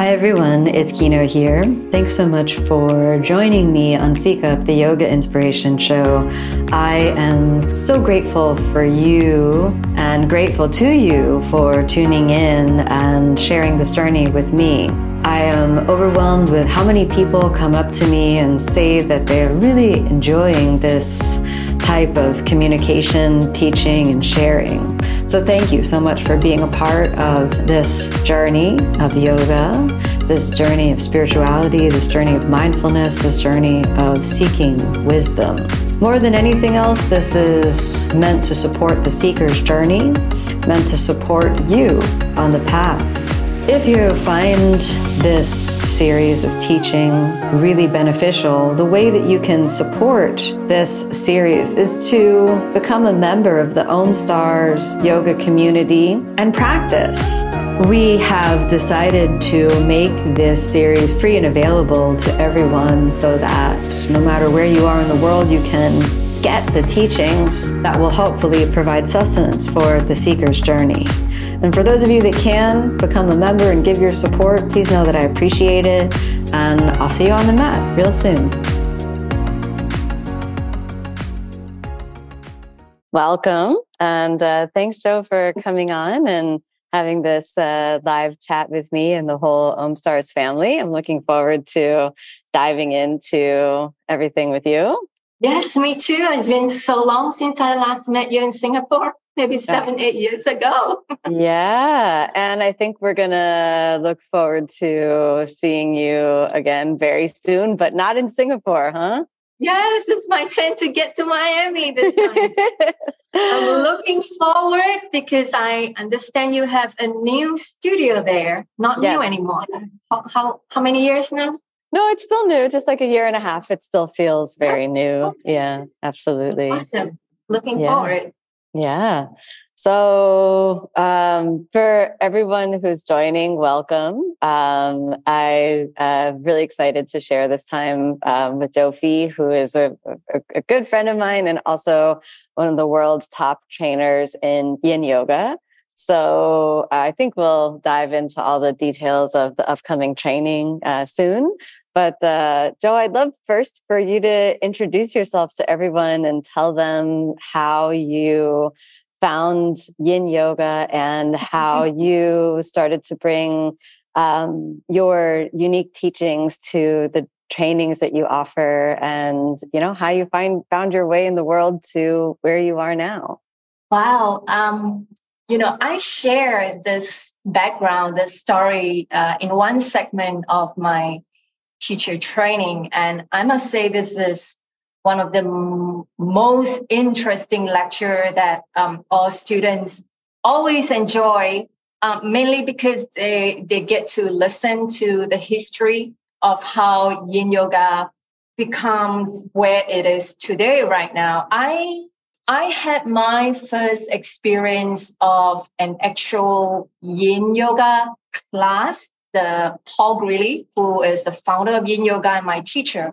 Hi everyone, it's Kino here. Thanks so much for joining me on Seek Up, the Yoga Inspiration Show. I am so grateful for you and grateful to you for tuning in and sharing this journey with me. I am overwhelmed with how many people come up to me and say that they're really enjoying this type of communication, teaching, and sharing. So thank you so much for being a part of this journey of yoga, this journey of spirituality, this journey of mindfulness, this journey of seeking wisdom. More than anything else, this is meant to support the seeker's journey, meant to support you on the path. If you find this series of teaching really beneficial, the way that you can support this series is to become a member of the Omstars Yoga community and practice. We have decided to make this series free and available to everyone so that no matter where you are in the world, you can get the teachings that will hopefully provide sustenance for the seeker's journey. And for those of you that can become a member and give your support, please know that I appreciate it. And I'll see you on the mat real soon. Welcome. And thanks, Jo, for coming on and having this live chat with me and the whole Omstars family. I'm looking forward to diving into everything with you. Yes, me too. It's been so long since I last met you in Singapore. Maybe 7-8 years ago. Yeah. And I think we're going to look forward to seeing you again very soon, but not in Singapore, huh? Yes, it's my turn to get to Miami this time. I'm looking forward because I understand you have a new studio there. Not new anymore. How many years now? No, it's still new. Just like a year and a half. It still feels very new. Okay. Yeah, absolutely. Awesome. Looking forward. Yeah. So for everyone who's joining, welcome. I'm really excited to share this time with Jo Phee, who is a good friend of mine and also one of the world's top trainers in Yin Yoga. So I think we'll dive into all the details of the upcoming training soon. But Jo, I'd love first for you to introduce yourself to everyone and tell them how you found Yin Yoga and how you started to bring your unique teachings to the trainings that you offer and, you know, how you found your way in the world to where you are now. Wow. You know, I share this background, this story in one segment of my teacher training. And I must say, this is one of the most interesting lecture that all students always enjoy, mainly because they get to listen to the history of how Yin Yoga becomes where it is today right now. I had my first experience of an actual Yin Yoga class. The Paul Grilly, who is the founder of Yin Yoga and my teacher,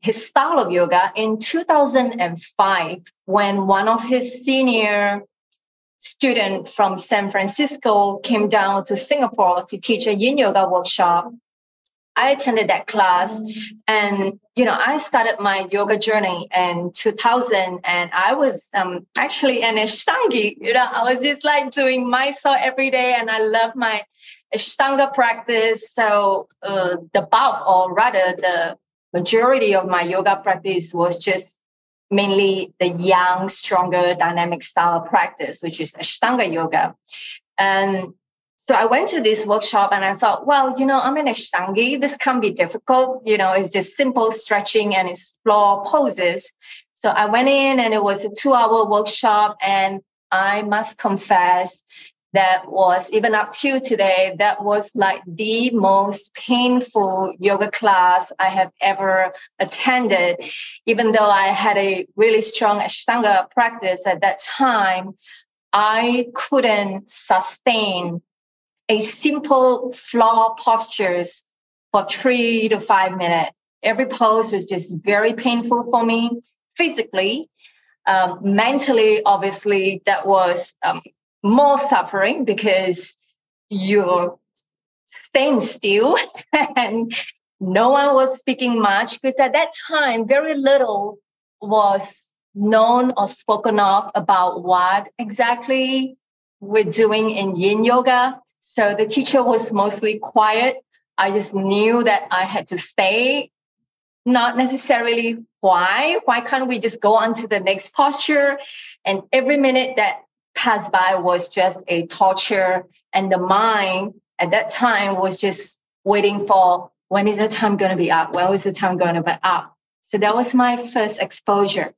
his style of yoga in 2005, when one of his senior students from San Francisco came down to Singapore to teach a Yin Yoga workshop. I attended that class and, you know, I started my yoga journey in 2000 and I was actually an Ashtangi. You know, I was just like doing Mysore every day and I love my Ashtanga practice. So the bulk, or rather the majority of my yoga practice was just mainly the yang, stronger, dynamic style of practice, which is Ashtanga yoga. And so I went to this workshop and I thought, well, you know, I'm an Ashtangi. This can't be difficult. You know, it's just simple stretching and it's floor poses. So I went in and it was a 2-hour workshop. And I must confess, that was, even up to today, that was like the most painful yoga class I have ever attended. Even though I had a really strong Ashtanga practice at that time, I couldn't sustain a simple floor postures for 3 to 5 minutes. Every pose was just very painful for me physically. Mentally, obviously, that was more suffering because you're staying still, and no one was speaking much because at that time, very little was known or spoken of about what exactly we're doing in Yin Yoga. So the teacher was mostly quiet. I just knew that I had to stay. Not necessarily why can't we just go on to the next posture? And every minute that passed by was just a torture. And the mind at that time was just waiting for, when is the time going to be up? When is the time going to be up? So that was my first exposure.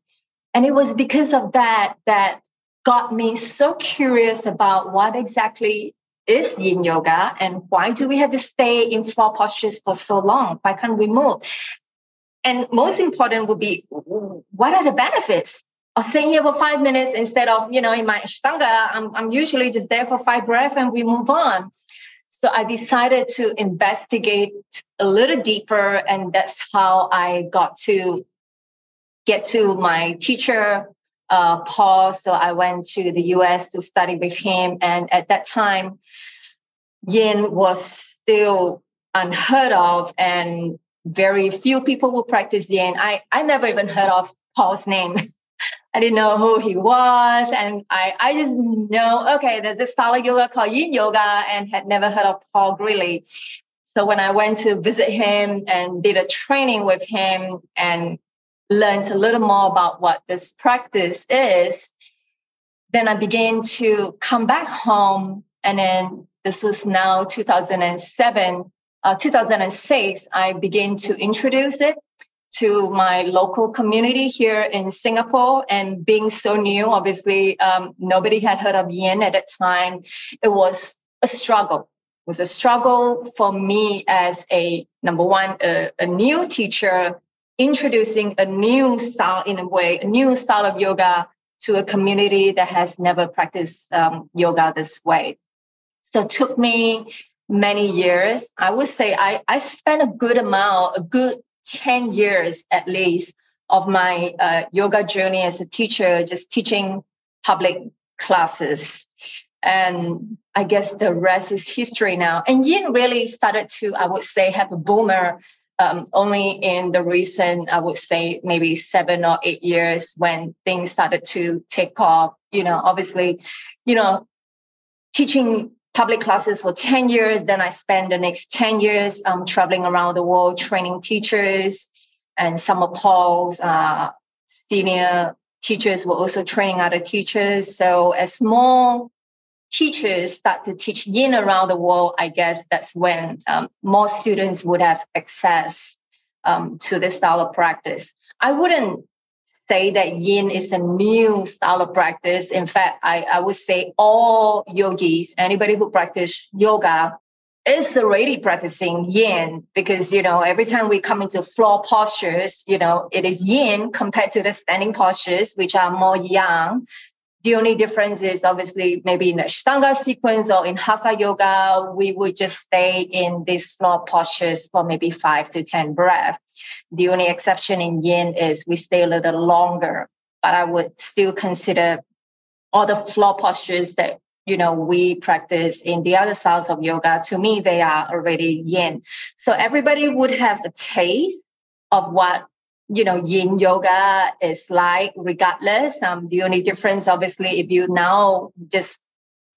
And it was because of that that got me so curious about what exactly is Yin Yoga and why do we have to stay in four postures for so long? Why can't we move? And most important would be, what are the benefits of staying here for 5 minutes instead of, in my Ashtanga, I'm usually just there for 5 breaths and we move on. So I decided to investigate a little deeper, and that's how I got to get to my teacher, Paul. So I went to the US to study with him. And at that time, Yin was still unheard of and very few people who practice Yin. I never even heard of Paul's name. I didn't know who he was. And I just know, okay, there's this style of yoga called Yin Yoga, and had never heard of Paul Grilly. So when I went to visit him and did a training with him and learned a little more about what this practice is, then I began to come back home. And then this was now 2006, I began to introduce it to my local community here in Singapore. And being so new, obviously, nobody had heard of Yin at that time. It was a struggle. It was a struggle for me as a, number one, a new teacher, introducing a new style in a way, a new style of yoga to a community that has never practiced yoga this way. So it took me many years. I would say I spent a good 10 years at least of my yoga journey as a teacher, just teaching public classes. And I guess the rest is history now. And Yin really started to, I would say, have a boomer only in the recent, I would say, maybe 7 or 8 years when things started to take off. Obviously, teaching public classes for 10 years. Then I spent the next 10 years traveling around the world, training teachers, and some of Paul's senior teachers were also training other teachers. So as more teachers start to teach Yin around the world, I guess that's when more students would have access to this style of practice. I wouldn't say that Yin is a new style of practice. In fact, I would say all yogis, anybody who practices yoga, is already practicing Yin because, every time we come into floor postures, it is Yin compared to the standing postures, which are more yang. The only difference is obviously maybe in the Ashtanga sequence or in Hatha yoga, we would just stay in these floor postures for maybe 5 to 10 breaths. The only exception in Yin is we stay a little longer, but I would still consider all the floor postures that, we practice in the other styles of yoga. To me, they are already Yin. So everybody would have a taste of what, Yin Yoga is like regardless. The only difference, obviously, if you now just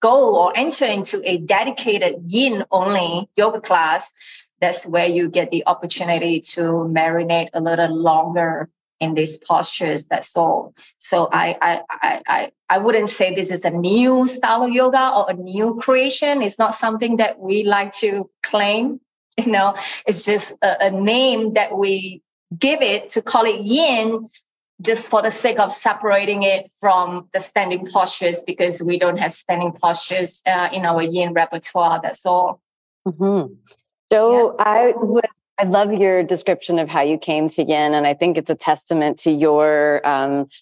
go or enter into a dedicated Yin only yoga class, that's where you get the opportunity to marinate a little longer in these postures. That's all. So I wouldn't say this is a new style of yoga or a new creation. It's not something that we like to claim. It's just a name that we give it to call it Yin just for the sake of separating it from the standing postures because we don't have standing postures in our Yin repertoire. That's all. Mm-hmm. So yeah. I love your description of how you came to Yin, and I think it's a testament to your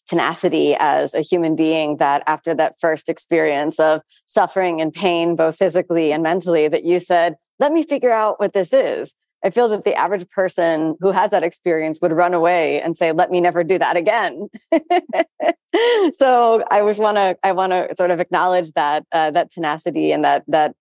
tenacity as a human being that after that first experience of suffering and pain, both physically and mentally, that you said, let me figure out what this is. I feel that the average person who has that experience would run away and say, let me never do that again. So I want to sort of acknowledge that, that tenacity and that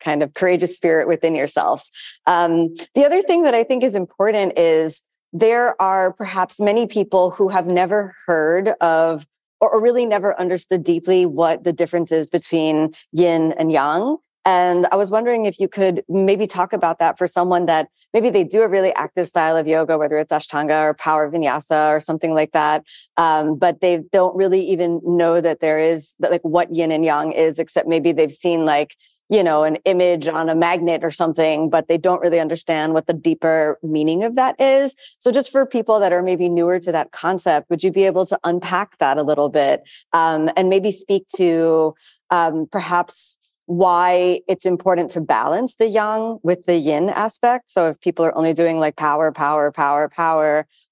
kind of courageous spirit within yourself. The other thing that I think is important is there are perhaps many people who have never heard of or really never understood deeply what the difference is between yin and yang. And I was wondering if you could maybe talk about that for someone that maybe they do a really active style of yoga, whether it's Ashtanga or power vinyasa or something like that, but they don't really even know that there is that, like, what yin and yang is, except maybe they've seen, like, you know, an image on a magnet or something, but they don't really understand what the deeper meaning of that is. So just for people that are maybe newer to that concept, would you be able to unpack that a little bit, and maybe speak to perhaps why it's important to balance the yang with the yin aspect? So if people are only doing like power,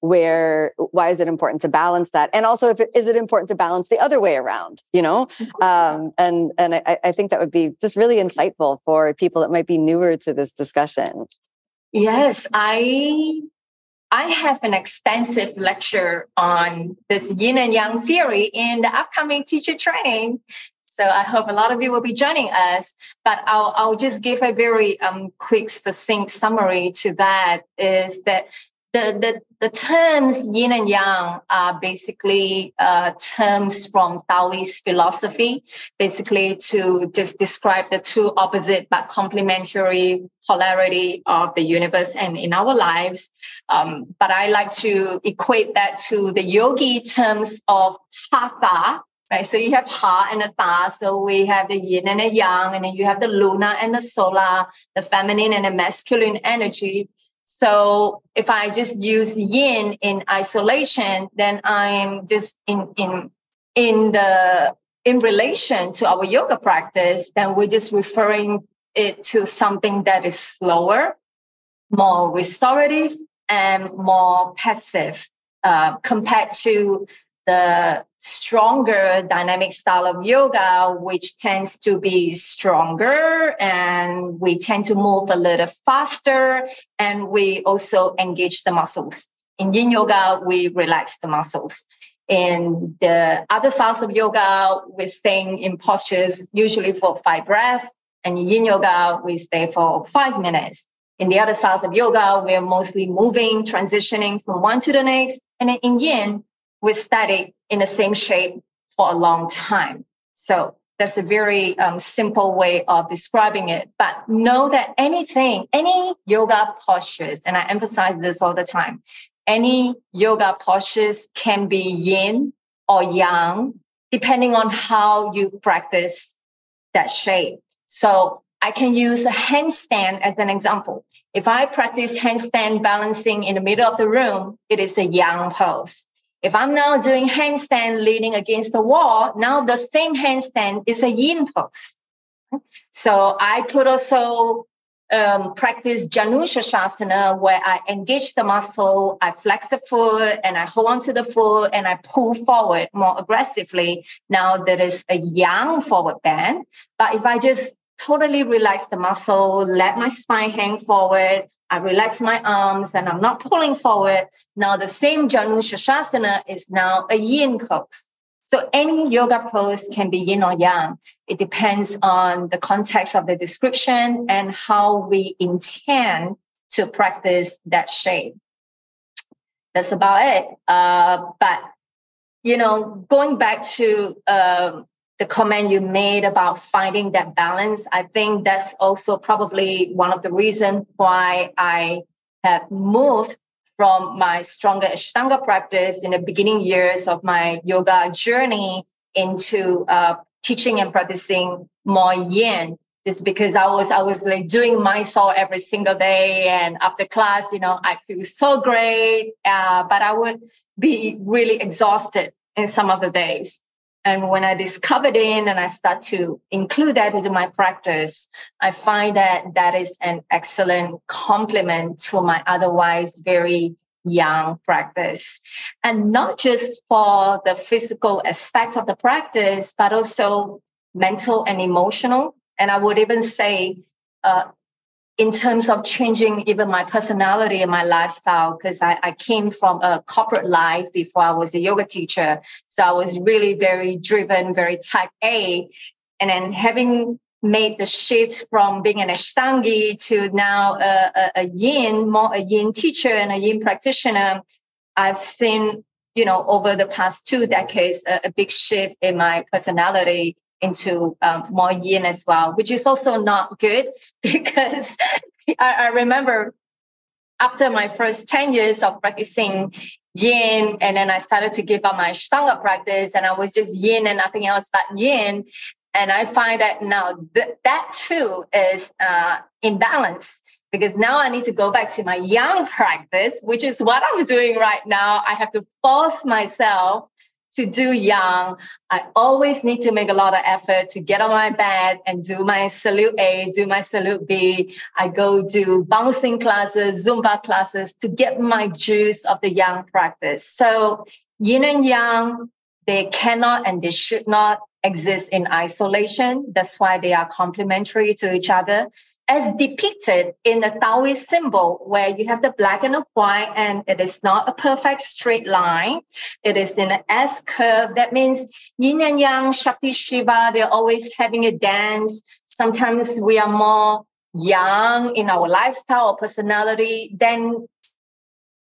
why is it important to balance that? And also, is it important to balance the other way around, you know? And I think that would be just really insightful for people that might be newer to this discussion. Yes, I have an extensive lecture on this yin and yang theory in the upcoming teacher training. So I hope a lot of you will be joining us, but I'll just give a very quick, succinct summary to that, is that the terms yin and yang are basically terms from Taoist philosophy, basically to just describe the two opposite but complementary polarity of the universe and in our lives. But I like to equate that to the yogi terms of Hatha. Right, so you have Ha and a Tha, so we have the yin and the yang, and then you have the lunar and the solar, the feminine and the masculine energy. So if I just use yin in isolation, then I'm just in relation to our yoga practice, then we're just referring it to something that is slower, more restorative, and more passive compared to the stronger dynamic style of yoga, which tends to be stronger, and we tend to move a little faster, and we also engage the muscles. In yin yoga, we relax the muscles. In the other styles of yoga, we're staying in postures usually for 5 breaths, and in yin yoga, we stay for 5 minutes. In the other styles of yoga, we're mostly moving, transitioning from one to the next, and in yin, we're static in the same shape for a long time. So that's a very simple way of describing it. But know that any yoga postures, and I emphasize this all the time, any yoga postures can be yin or yang, depending on how you practice that shape. So I can use a handstand as an example. If I practice handstand balancing in the middle of the room, it is a yang pose. If I'm now doing handstand leaning against the wall, now the same handstand is a yin pose. So I could also practice Janu Sirsasana, where I engage the muscle, I flex the foot, and I hold onto the foot, and I pull forward more aggressively. Now there is a yang forward bend. But if I just totally relax the muscle, let my spine hang forward, I relax my arms and I'm not pulling forward. Now the same Janu Sirsasana is now a yin pose. So any yoga pose can be yin or yang. It depends on the context of the description and how we intend to practice that shape. That's about it. But, you know, going back to the comment you made about finding that balance, I think that's also probably one of the reasons why I have moved from my stronger Ashtanga practice in the beginning years of my yoga journey into teaching and practicing more yin. Just because I was like doing Mysore every single day, and after class, you know, I feel so great, but I would be really exhausted in some of the days. And when I discovered it and I start to include that into my practice, I find that that is an excellent complement to my otherwise very yang practice. And not just for the physical aspect of the practice, but also mental and emotional. And I would even say in terms of changing even my personality and my lifestyle, because I came from a corporate life before I was a yoga teacher. So I was really very driven, very type A. And then having made the shift from being an Ashtangi to now a yin teacher and a yin practitioner, I've seen, you know, over the past 2 decades, a big shift in my personality into more yin as well, which is also not good because I remember after my first 10 years of practicing yin, and then I started to give up my Ashtanga practice, and I was just yin and nothing else but yin. And I find that now that too is imbalance, because now I need to go back to my yang practice, which is what I'm doing right now. I have to force myself to do yang. I always need to make a lot of effort to get on my bed and do my salute A, do my salute B. I go do bouncing classes, Zumba classes to get my juice of the yang practice. So yin and yang, they cannot and they should not exist in isolation. That's why they are complementary to each other, as depicted in the Taoist symbol, where you have the black and the white, and it is not a perfect straight line. It is in an S curve. That means yin and yang, Shakti Shiva, they're always having a dance. Sometimes we are more yang in our lifestyle or personality, then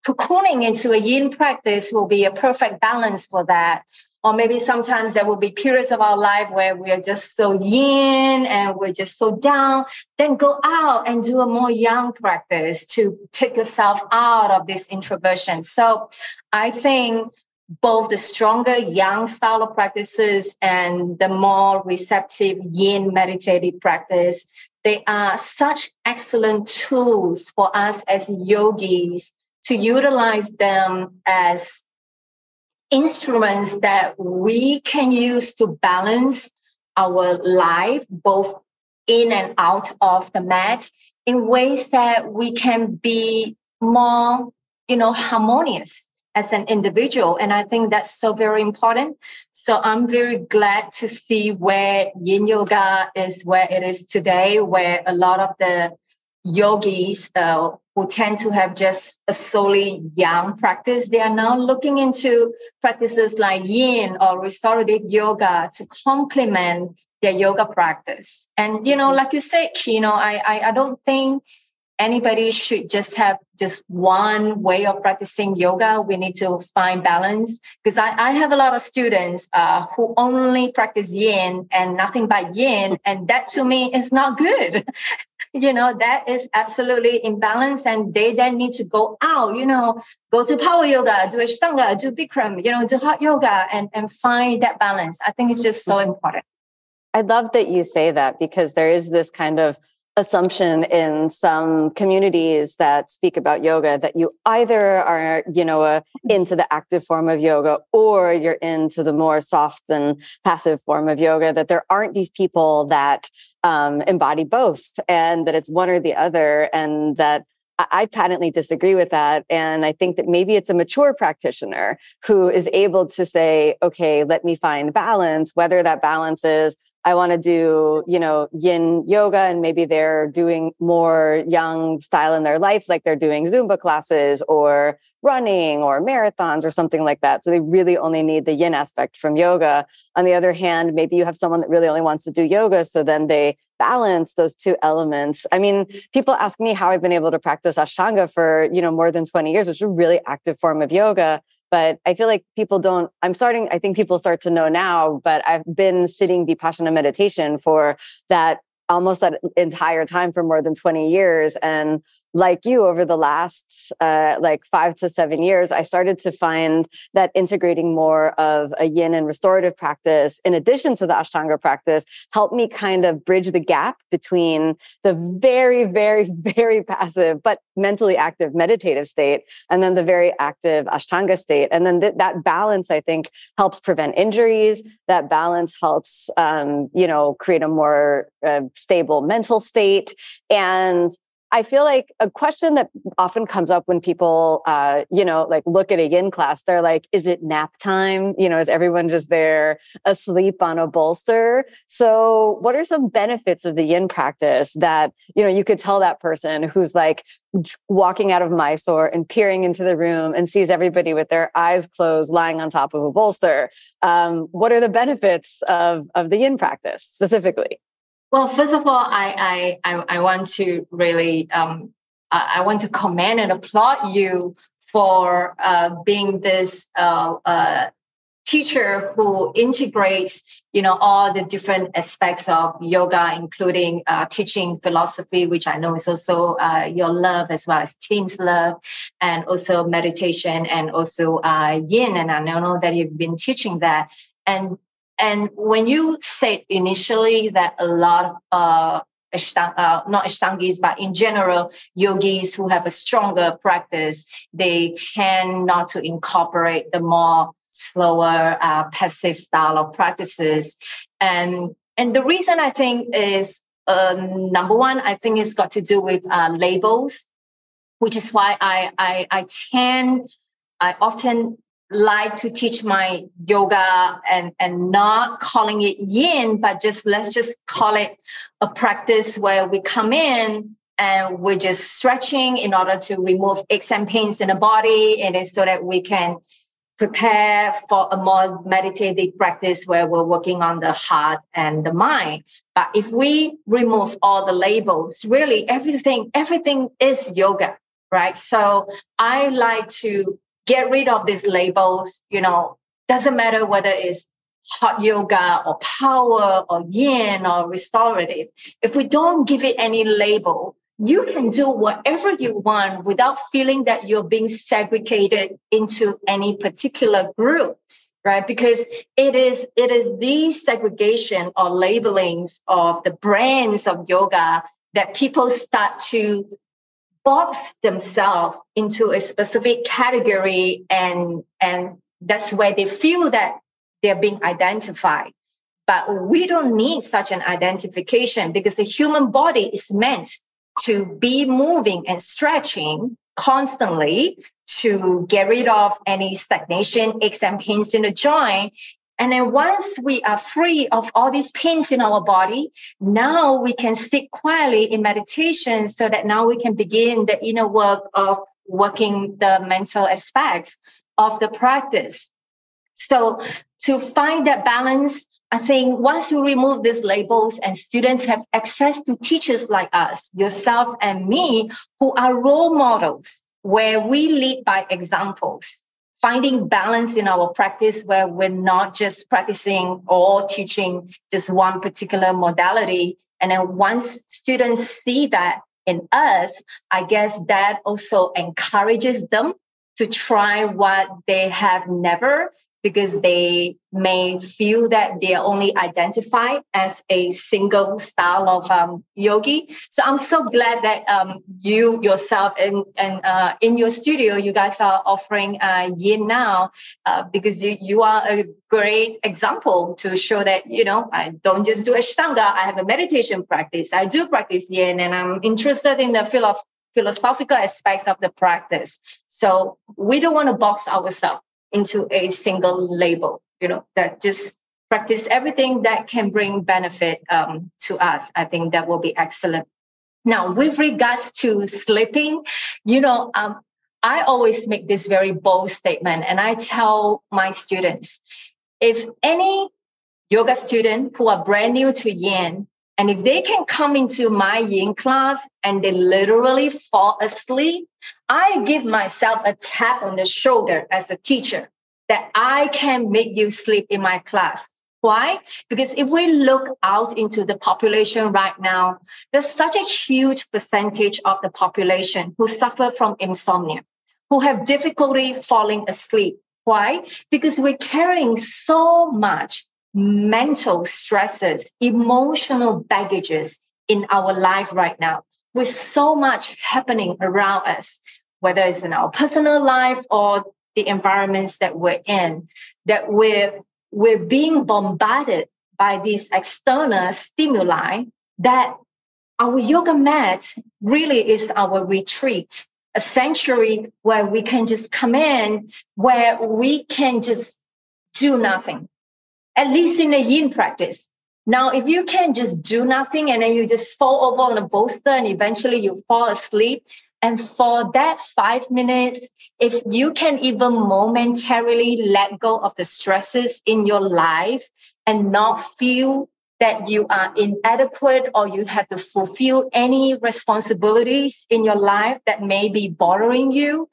cocooning into a yin practice will be a perfect balance for that. Or maybe sometimes there will be periods of our life where we are just so yin and we're just so down, then go out and do a more yang practice to take yourself out of this introversion. So I think both the stronger yang style of practices and the more receptive yin meditative practice, they are such excellent tools for us as yogis to utilize them as instruments that we can use to balance our life, both in and out of the mat, in ways that we can be more, you know, harmonious as an individual. And I think that's so very important. So I'm very glad to see where Yin Yoga is, where it is today, where a lot of the yogis who tend to have just a solely yang practice, they are now looking into practices like yin or restorative yoga to complement their yoga practice. And, you know, like you said, Kino, I don't think anybody should just have just one way of practicing yoga. We need to find balance, because I have a lot of students who only practice yin and nothing but yin. And that to me is not good. You know, that is absolutely imbalanced, and they then need to go out, you know, go to power yoga, do Ashtanga, do Bikram, you know, do hot yoga, and find that balance. I think it's just so important. I love that you say that, because there is this kind of assumption in some communities that speak about yoga that you either are, you know, into the active form of yoga, or you're into the more soft and passive form of yoga, that there aren't these people that embody both, and that it's one or the other. And that I patently disagree with that. And I think that maybe it's a mature practitioner who is able to say, okay, let me find balance, whether that balance is I want to do, you know, yin yoga, and maybe they're doing more yang style in their life, like they're doing Zumba classes or running or marathons or something like that. So they really only need the yin aspect from yoga. On the other hand, maybe you have someone that really only wants to do yoga. So then they balance those two elements. I mean, people ask me how I've been able to practice Ashtanga for, you know, more than 20 years, which is a really active form of yoga. But I feel like people don't, I think people start to know now, but I've been sitting Vipassana meditation for that entire time for more than 20 years. And like you, over the last 5 to 7 years, I started to find that integrating more of a yin and restorative practice, in addition to the Ashtanga practice, helped me kind of bridge the gap between the very, very, very passive, but mentally active meditative state, and then the very active Ashtanga state. And then that balance, I think, helps prevent injuries. That balance helps, create a more stable mental state. And I feel like a question that often comes up when people, like look at a yin class, they're like, is it nap time? You know, is everyone just there asleep on a bolster? So what are some benefits of the yin practice that, you know, you could tell that person who's like walking out of Mysore and peering into the room and sees everybody with their eyes closed, lying on top of a bolster. What are the benefits of the yin practice specifically? Well, first of all, I want to really I want to commend and applaud you for being this teacher who integrates, you know, all the different aspects of yoga, including teaching philosophy, which I know is also your love, as well as team's love, and also meditation, and also yin. And I know that you've been teaching that. And when you said initially that a lot of not Ashtangis, but in general, yogis who have a stronger practice, they tend not to incorporate the more slower, passive style of practices. And the reason I think is, number one, I think it's got to do with labels, which is why I often like to teach my yoga and not calling it yin, but just let's just call it a practice where we come in and we're just stretching in order to remove aches and pains in the body, and it's so that we can prepare for a more meditative practice where we're working on the heart and the mind. But if we remove all the labels, really everything is yoga, right? So I like to get rid of these labels. You know, doesn't matter whether it's hot yoga or power or yin or restorative. If we don't give it any label, you can do whatever you want without feeling that you're being segregated into any particular group, right? Because it is the segregation or labelings of the brands of yoga that people start to box themselves into a specific category, and that's where they feel that they're being identified. But we don't need such an identification, because the human body is meant to be moving and stretching constantly to get rid of any stagnation, aches and pains in the joint. And then once we are free of all these pains in our body, now we can sit quietly in meditation, so that now we can begin the inner work of working the mental aspects of the practice. So to find that balance, I think once you remove these labels and students have access to teachers like us, yourself and me, who are role models, where we lead by examples, finding balance in our practice where we're not just practicing or teaching just one particular modality. And then once students see that in us, I guess that also encourages them to try what they have never, because they may feel that they are only identified as a single style of yogi. So I'm so glad that you yourself and in your studio, you guys are offering yin now, because you are a great example to show that, you know, I don't just do Ashtanga, I have a meditation practice. I do practice yin, and I'm interested in the field of philosophical aspects of the practice. So we don't want to box ourselves into a single label, you know, that just practice everything that can bring benefit to us. I think that will be excellent. Now, with regards to sleeping, you know, I always make this very bold statement, and I tell my students, if any yoga student who are brand new to yin, and if they can come into my yin class and they literally fall asleep, I give myself a tap on the shoulder as a teacher that I can make you sleep in my class. Why? Because if we look out into the population right now, there's such a huge percentage of the population who suffer from insomnia, who have difficulty falling asleep. Why? Because we're carrying so much mental stresses, emotional baggages in our life right now, with so much happening around us, whether it's in our personal life or the environments that we're in, that we're being bombarded by these external stimuli that Our yoga mat really is our retreat, a sanctuary where we can just come in, where we can just do nothing, at least in the yin practice. Now, if you can just do nothing and then you just fall over on a bolster and eventually you fall asleep, and for that 5 minutes, if you can even momentarily let go of the stresses in your life and not feel that you are inadequate or you have to fulfill any responsibilities in your life that may be bothering you,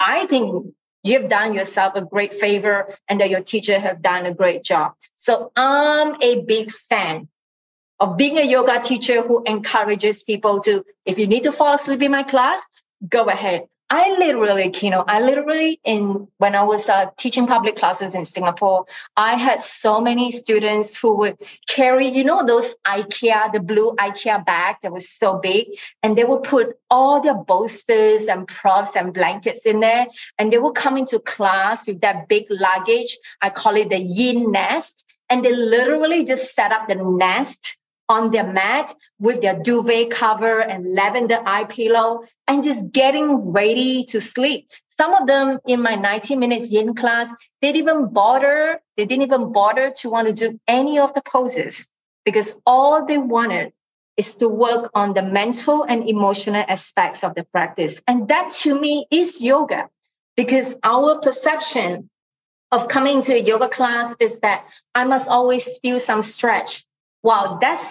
I think you've done yourself a great favor and that your teacher have done a great job. So I'm a big fan of being a yoga teacher who encourages people to, if you need to fall asleep in my class, go ahead. When I was teaching public classes in Singapore, I had so many students who would carry, you know, those IKEA, the blue IKEA bag that was so big, and they would put all their bolsters and props and blankets in there, and they would come into class with that big luggage. I call it the yin nest, and they literally just set up the nest on their mat with their duvet cover and lavender eye pillow and just getting ready to sleep. Some of them in my 90 minutes yin class, they didn't even bother to want to do any of the poses because all they wanted is to work on the mental and emotional aspects of the practice. And that to me is yoga, because our perception of coming to a yoga class is that I must always feel some stretch. Wow, that's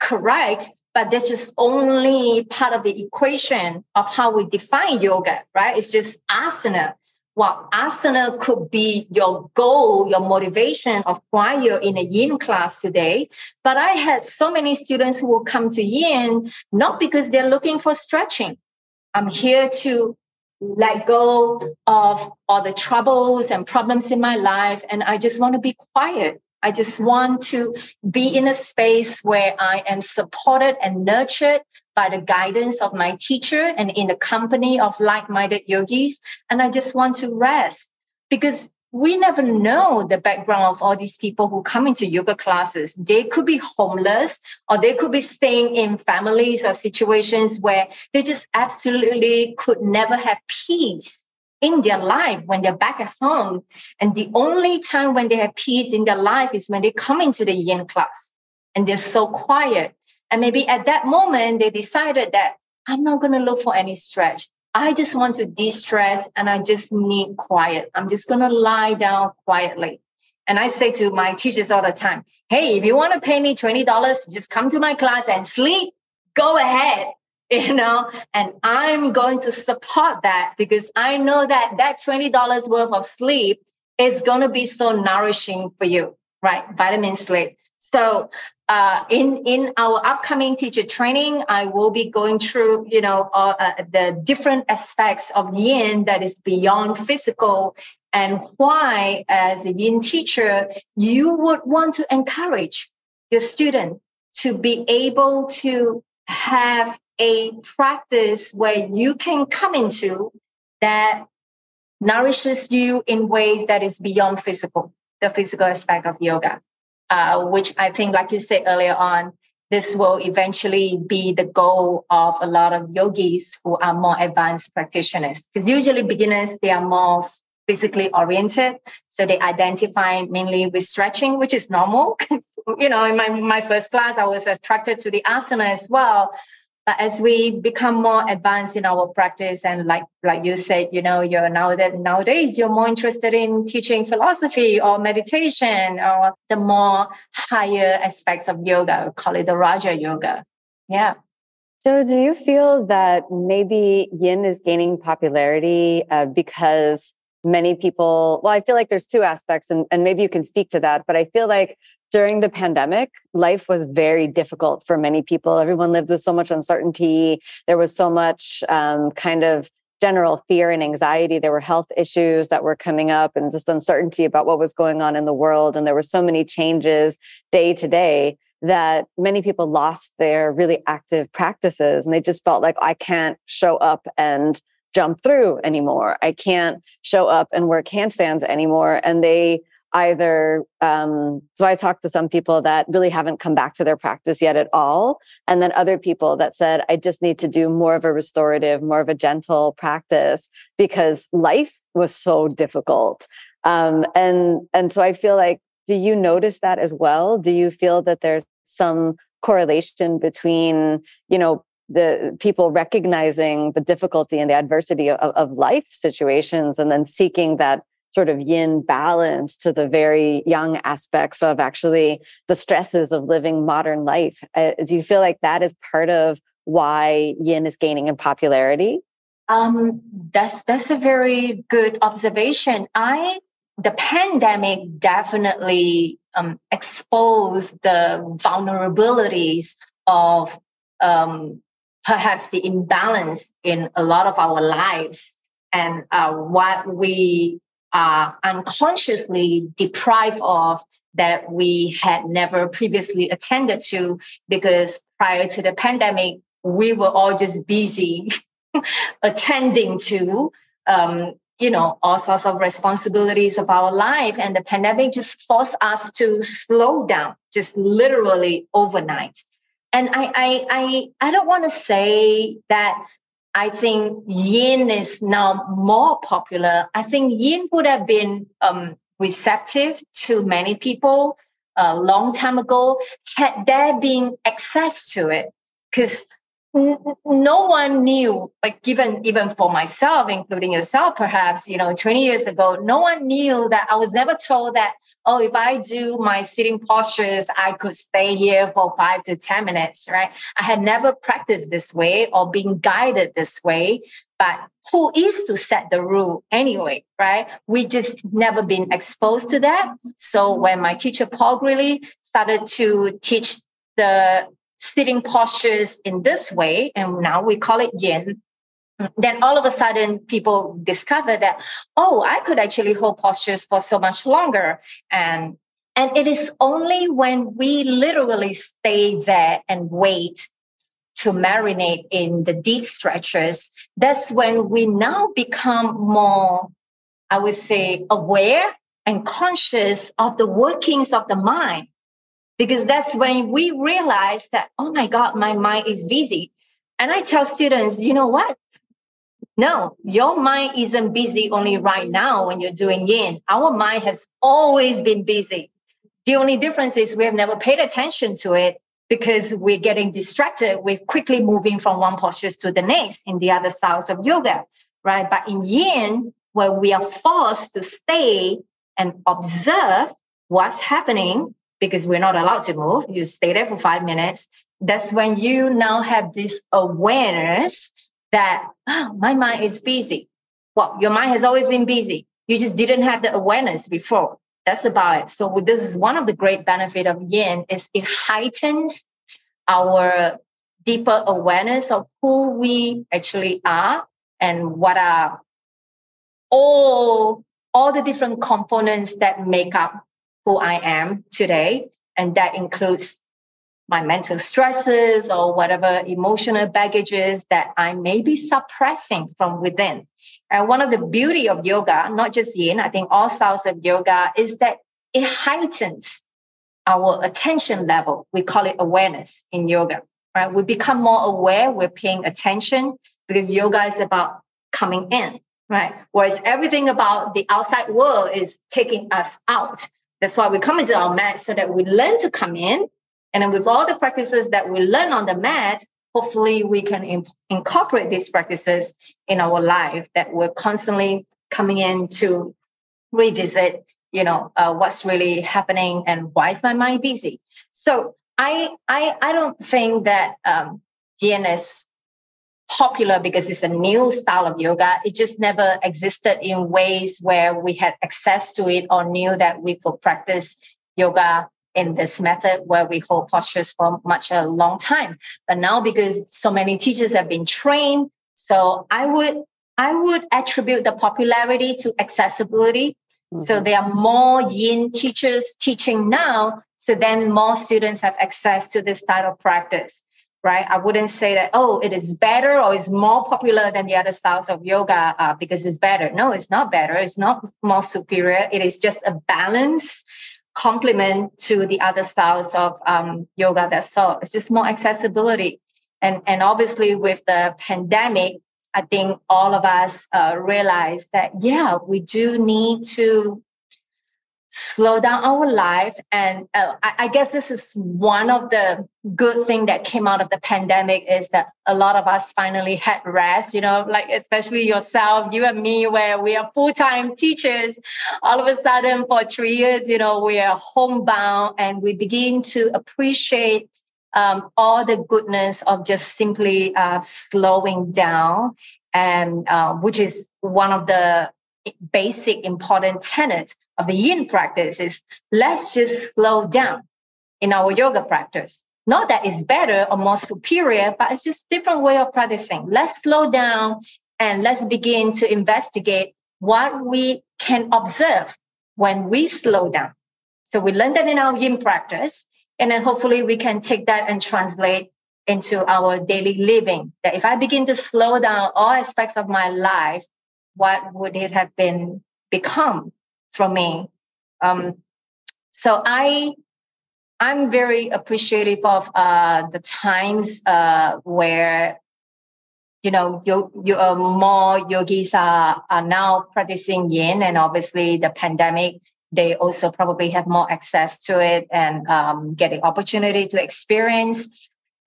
correct, but that's just only part of the equation of how we define yoga, right? It's just asana. Well, asana could be your goal, your motivation of why you're in a yin class today. But I had so many students who will come to yin, not because they're looking for stretching. I'm here to let go of all the troubles and problems in my life, and I just want to be quiet. I just want to be in a space where I am supported and nurtured by the guidance of my teacher and in the company of like-minded yogis. And I just want to rest, because we never know the background of all these people who come into yoga classes. They could be homeless, or they could be staying in families or situations where they just absolutely could never have peace in their life when they're back at home. And the only time when they have peace in their life is when they come into the yin class and they're so quiet. And maybe at that moment, they decided that I'm not going to look for any stretch. I just want to de-stress and I just need quiet. I'm just going to lie down quietly. And I say to my teachers all the time, hey, if you want to pay me $20, just come to my class and sleep, go ahead. You know, and I'm going to support that, because I know that that $20 worth of sleep is going to be so nourishing for you, right? Vitamin sleep. So in our upcoming teacher training, I will be going through, you know, the different aspects of yin that is beyond physical, and why as a yin teacher, you would want to encourage your student to be able to have a practice where you can come into that nourishes you in ways that is beyond physical, the physical aspect of yoga, which I think, like you said earlier on, this will eventually be the goal of a lot of yogis who are more advanced practitioners. Because usually beginners, they are more physically oriented. So they identify mainly with stretching, which is normal. You know, in my first class, I was attracted to the asana as well. But as we become more advanced in our practice, and like you said, you know, you're nowadays you're more interested in teaching philosophy or meditation or the more higher aspects of yoga. We call it the Raja Yoga. Yeah. So do you feel that maybe yin is gaining popularity because many people, well, I feel like there's two aspects, and maybe you can speak to that, but I feel like during the pandemic, life was very difficult for many people. Everyone lived with so much uncertainty. There was so much kind of general fear and anxiety. There were health issues that were coming up and just uncertainty about what was going on in the world. And there were so many changes day to day that many people lost their really active practices. And they just felt like, I can't show up and jump through anymore. I can't show up and work handstands anymore. And they either, so I talked to some people that really haven't come back to their practice yet at all. And then other people that said, I just need to do more of a restorative, more of a gentle practice because life was so difficult. And so I feel like, do you notice that as well? Do you feel that there's some correlation between, you know, the people recognizing the difficulty and the adversity of life situations and then seeking that sort of yin balance to the very young aspects of actually the stresses of living modern life? Do you feel like that is part of why yin is gaining in popularity? That's a very good observation. The pandemic definitely exposed the vulnerabilities of perhaps the imbalance in a lot of our lives and what we are unconsciously deprived of that we had never previously attended to, because prior to the pandemic, we were all just busy attending to all sorts of responsibilities of our life. And the pandemic just forced us to slow down, just literally overnight. And I don't want to say that I think yin is now more popular. I think yin would have been receptive to many people a long time ago had there been access to it. Because no one knew, like even for myself, including yourself, perhaps, 20 years ago, no one knew that I was never told that, if I do my sitting postures, I could stay here for 5 to 10 minutes, right? I had never practiced this way or been guided this way, but who is to set the rule anyway, right? We just never been exposed to that. So when my teacher, Paul Grilly, started to teach the sitting postures in this way, and now we call it yin, then all of a sudden people discover that, I could actually hold postures for so much longer. And it is only when we literally stay there and wait to marinate in the deep stretches, that's when we now become more, I would say, aware and conscious of the workings of the mind. Because that's when we realize that, my God, my mind is busy. And I tell students, you know what? No, your mind isn't busy only right now when you're doing yin. Our mind has always been busy. The only difference is we have never paid attention to it because we're getting distracted. We're quickly moving from one posture to the next in the other styles of yoga, right? But in yin, where we are forced to stay and observe what's happening, because we're not allowed to move, you stay there for 5 minutes, that's when you now have this awareness that, my mind is busy. Well, your mind has always been busy. You just didn't have the awareness before. That's about it. So this is one of the great benefits of yin, is it heightens our deeper awareness of who we actually are and what are all the different components that make up who I am today, and that includes my mental stresses or whatever emotional baggages that I may be suppressing from within. And one of the beauty of yoga, not just yin, I think all styles of yoga, is that it heightens our attention level. We call it awareness in yoga, right? We become more aware, we're paying attention, because yoga is about coming in, right? Whereas everything about the outside world is taking us out. That's why we come into our mat, so that we learn to come in. And then with all the practices that we learn on the mat, hopefully we can incorporate these practices in our life, that we're constantly coming in to revisit, what's really happening and why is my mind busy? So I don't think that yin is popular because it's a new style of yoga. It just never existed in ways where we had access to it or knew that we could practice yoga in this method where we hold postures for a long time. But now, because so many teachers have been trained, so I would attribute the popularity to accessibility. Mm-hmm. So there are more yin teachers teaching now, so then more students have access to this type of practice. right? I wouldn't say that, oh, it is better or it's more popular than the other styles of yoga because it's better. No, it's not better. It's not more superior. It is just a balance complement to the other styles of yoga. That's all. It's just more accessibility. And obviously with the pandemic, I think all of us realize that, yeah, we do need to slow down our life. And I guess this is one of the good things that came out of the pandemic is that a lot of us finally had rest, you know, like especially yourself, you and me, where we are full-time teachers. All of a sudden for 3 years, you know, we are homebound and we begin to appreciate all the goodness of just simply slowing down, and which is one of the basic important tenets of the yin practice is let's just slow down in our yoga practice. Not that it's better or more superior, but it's just a different way of practicing. Let's slow down and let's begin to investigate what we can observe when we slow down. So we learn that in our yin practice, and then hopefully we can take that and translate into our daily living. That if I begin to slow down all aspects of my life, what would it have been become from me? So I'm very appreciative of the times where, you know, more yogis are now practicing yin, and obviously the pandemic, they also probably have more access to it and get the opportunity to experience.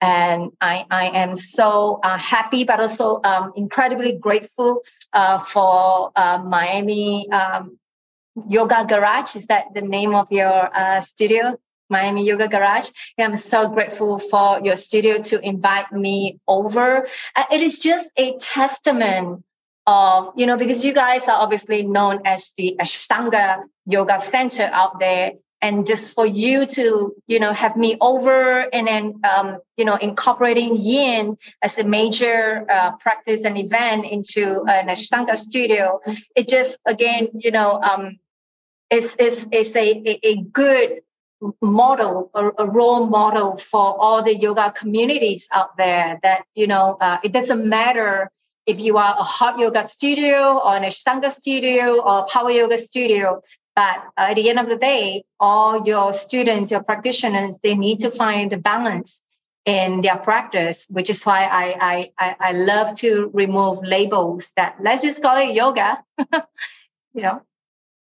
And I am so happy, but also incredibly grateful for Miami Yoga Garage. Is that the name of your studio? Miami Yoga Garage. And I'm so grateful for your studio to invite me over. It is just a testament of, you know, because you guys are obviously known as the Ashtanga Yoga Center out there. And just for you to, you know, have me over and then, you know, incorporating yin as a major practice and event into an Ashtanga studio, it just, again, you know, it's a good model, a role model for all the yoga communities out there that, you know, it doesn't matter if you are a hot yoga studio or an Ashtanga studio or a power yoga studio. But at the end of the day, all your students, your practitioners, they need to find a balance in their practice, which is why I love to remove labels that let's just call it yoga, you know.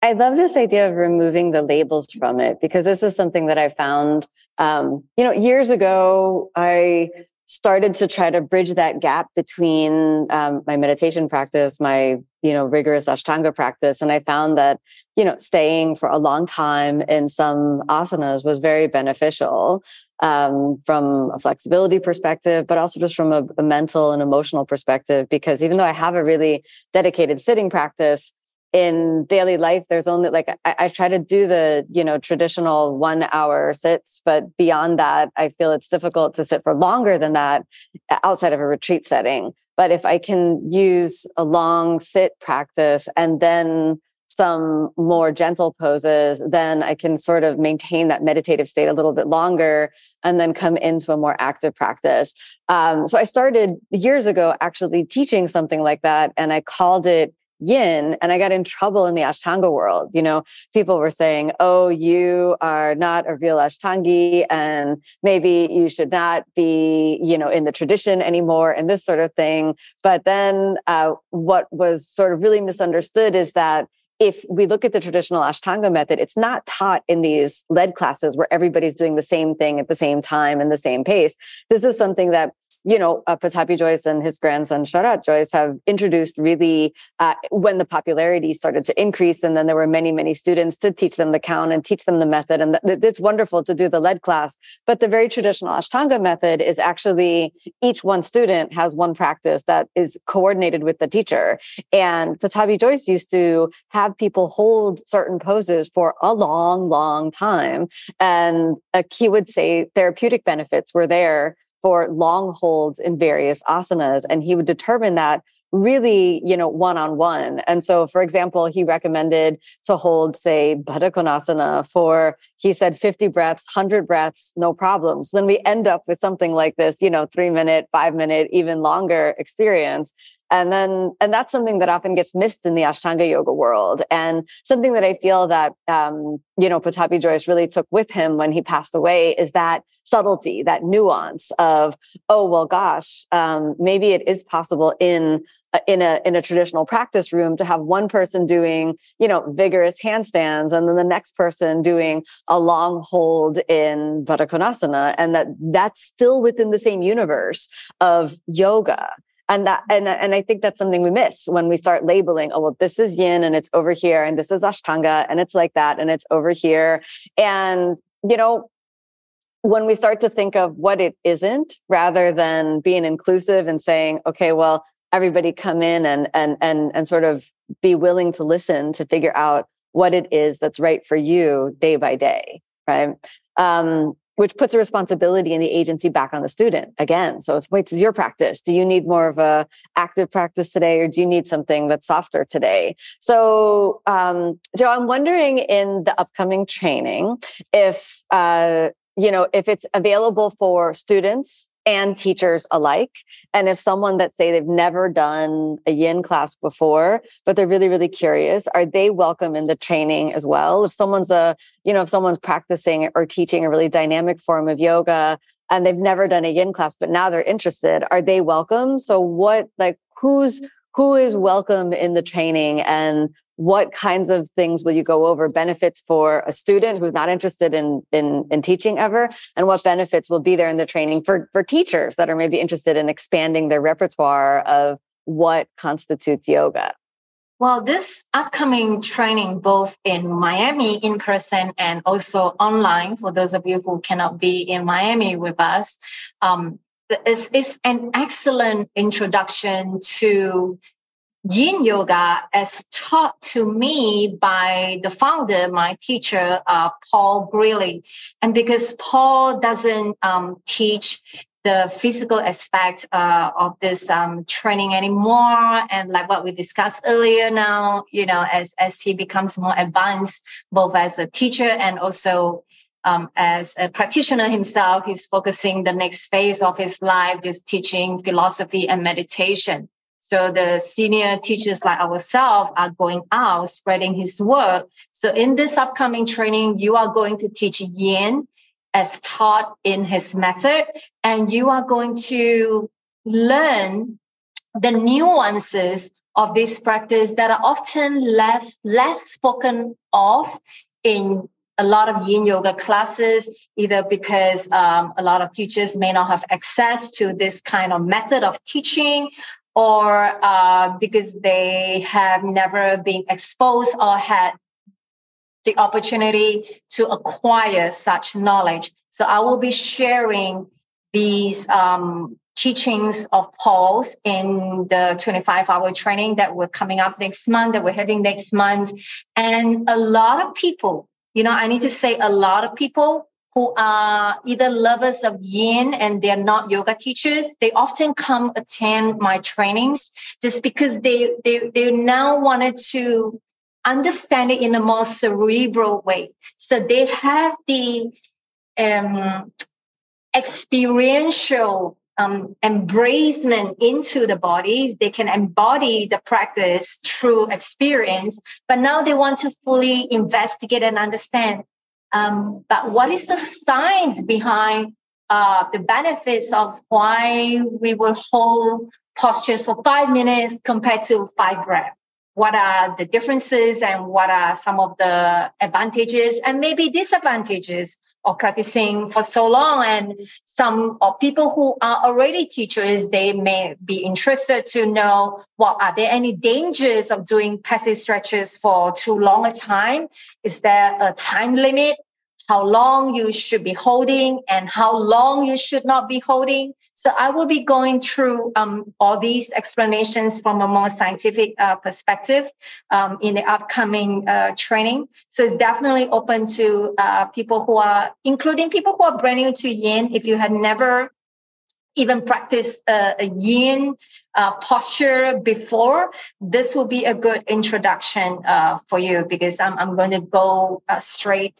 I love this idea of removing the labels from it, because this is something that I found, you know, years ago, I started to try to bridge that gap between my meditation practice, my, you know, rigorous Ashtanga practice. And I found that, you know, staying for a long time in some asanas was very beneficial from a flexibility perspective, but also just from a mental and emotional perspective, because even though I have a really dedicated sitting practice, in daily life, there's only like, I try to do the, you know, traditional 1 hour sits, but beyond that, I feel it's difficult to sit for longer than that outside of a retreat setting. But if I can use a long sit practice and then some more gentle poses, then I can sort of maintain that meditative state a little bit longer and then come into a more active practice. So I started years ago actually teaching something like that, and I called it yin, and I got in trouble in the Ashtanga world. You know, people were saying, oh, you are not a real Ashtangi, and maybe you should not be, you know, in the tradition anymore, and this sort of thing. But then what was sort of really misunderstood is that if we look at the traditional Ashtanga method, it's not taught in these led classes where everybody's doing the same thing at the same time and the same pace. This is something that, you know, Pattabhi Jois and his grandson Sharath Jois have introduced really when the popularity started to increase, and then there were many, many students to teach them the count and teach them the method. And it's wonderful to do the led class, but the very traditional Ashtanga method is actually each one student has one practice that is coordinated with the teacher. And Pattabhi Jois used to have people hold certain poses for a long, long time, and he would say therapeutic benefits were there for long holds in various asanas. And he would determine that really, you know, one-on-one. And so, for example, he recommended to hold, say, Baddha Konasana for, he said, 50 breaths, 100 breaths, no problems. Then we end up with something like this, you know, 3-minute, 5-minute, even longer experience. And that's something that often gets missed in the Ashtanga yoga world, and something that I feel that, you know, Pattabhi Jois really took with him when he passed away is that subtlety, that nuance of, oh, well, gosh, maybe it is possible in a traditional practice room to have one person doing, you know, vigorous handstands, and then the next person doing a long hold in Baddha Konasana, and that's still within the same universe of yoga. And I think that's something we miss when we start labeling, oh, well, this is yin and it's over here, and this is Ashtanga and it's like that and it's over here. And, you know, when we start to think of what it isn't, rather than being inclusive and saying, okay, well, everybody come in and sort of be willing to listen to figure out what it is that's right for you day by day, right? Which puts a responsibility and the agency back on the student again. So it's, wait, this is your practice. Do you need more of a active practice today, or do you need something that's softer today? So, Jo, I'm wondering in the upcoming training, if, you know, if it's available for students and teachers alike, and if someone that say they've never done a yin class before, but they're really, really curious, are they welcome in the training as well? If someone's if someone's practicing or teaching a really dynamic form of yoga and they've never done a yin class, but now they're interested, are they welcome? So who is welcome in the training, and what kinds of things will you go over? Benefits for a student who's not interested in teaching ever, and what benefits will be there in the training for teachers that are maybe interested in expanding their repertoire of what constitutes yoga? Well, this upcoming training, both in Miami in person and also online, for those of you who cannot be in Miami with us, is an excellent introduction to yin yoga as taught to me by the founder, my teacher, Paul Grilly. And because Paul doesn't teach the physical aspect of this training anymore, and like what we discussed earlier now, you know, as he becomes more advanced, both as a teacher and also as a practitioner himself, he's focusing the next phase of his life, just teaching philosophy and meditation. So the senior teachers like ourselves are going out, spreading his word. So in this upcoming training, you are going to teach yin as taught in his method, and you are going to learn the nuances of this practice that are often less spoken of in a lot of yin yoga classes, either because a lot of teachers may not have access to this kind of method of teaching, or because they have never been exposed or had the opportunity to acquire such knowledge. So I will be sharing these teachings of Paul's in the 25-hour training that we're coming up next month, that we're having next month. And a lot of people, you know, I need to say a lot of people who are either lovers of yin and they're not yoga teachers, they often come attend my trainings just because they now wanted to understand it in a more cerebral way. So they have the experiential embracement into the bodies. They can embody the practice through experience, but now they want to fully investigate and understand. But what is the science behind the benefits of why we will hold postures for 5 minutes compared to 5 breaths? What are the differences, and what are some of the advantages and maybe disadvantages of practicing for so long? And some of people who are already teachers, they may be interested to know, well, are there any dangers of doing passive stretches for too long a time? Is there a time limit? How long you should be holding and how long you should not be holding? So I will be going through all these explanations from a more scientific perspective in the upcoming training. So it's definitely open to people who are, including people who are brand new to yin. If you had never even practice a yin posture before, this will be a good introduction for you, because I'm going to go straight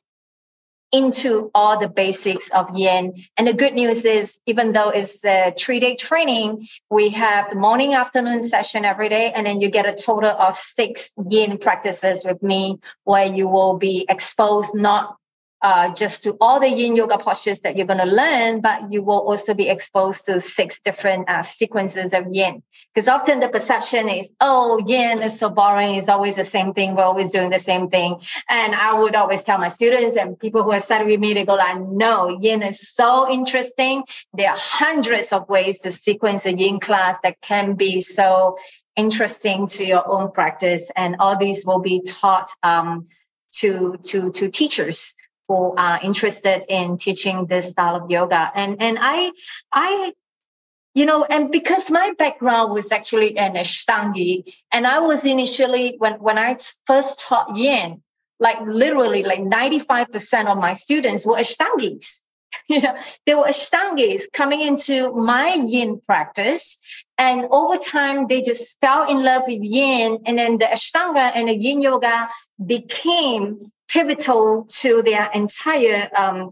into all the basics of yin. And the good news is, even though it's a 3-day training, we have the morning, afternoon session every day, and then you get a total of 6 yin practices with me, where you will be exposed not just to all the yin yoga postures that you're going to learn, but you will also be exposed to 6 different sequences of yin. Because often the perception is, oh, yin is so boring. It's always the same thing. We're always doing the same thing. And I would always tell my students and people who have studied with me, they go like, no, yin is so interesting. There are hundreds of ways to sequence a yin class that can be so interesting to your own practice. And all these will be taught to teachers who are interested in teaching this style of yoga. And because my background was actually an Ashtangi, and I was initially, when I first taught yin, like literally like 95% of my students were Ashtangis. They were Ashtangis coming into my yin practice. And over time, they just fell in love with yin. And then the Ashtanga and the yin yoga became pivotal to their entire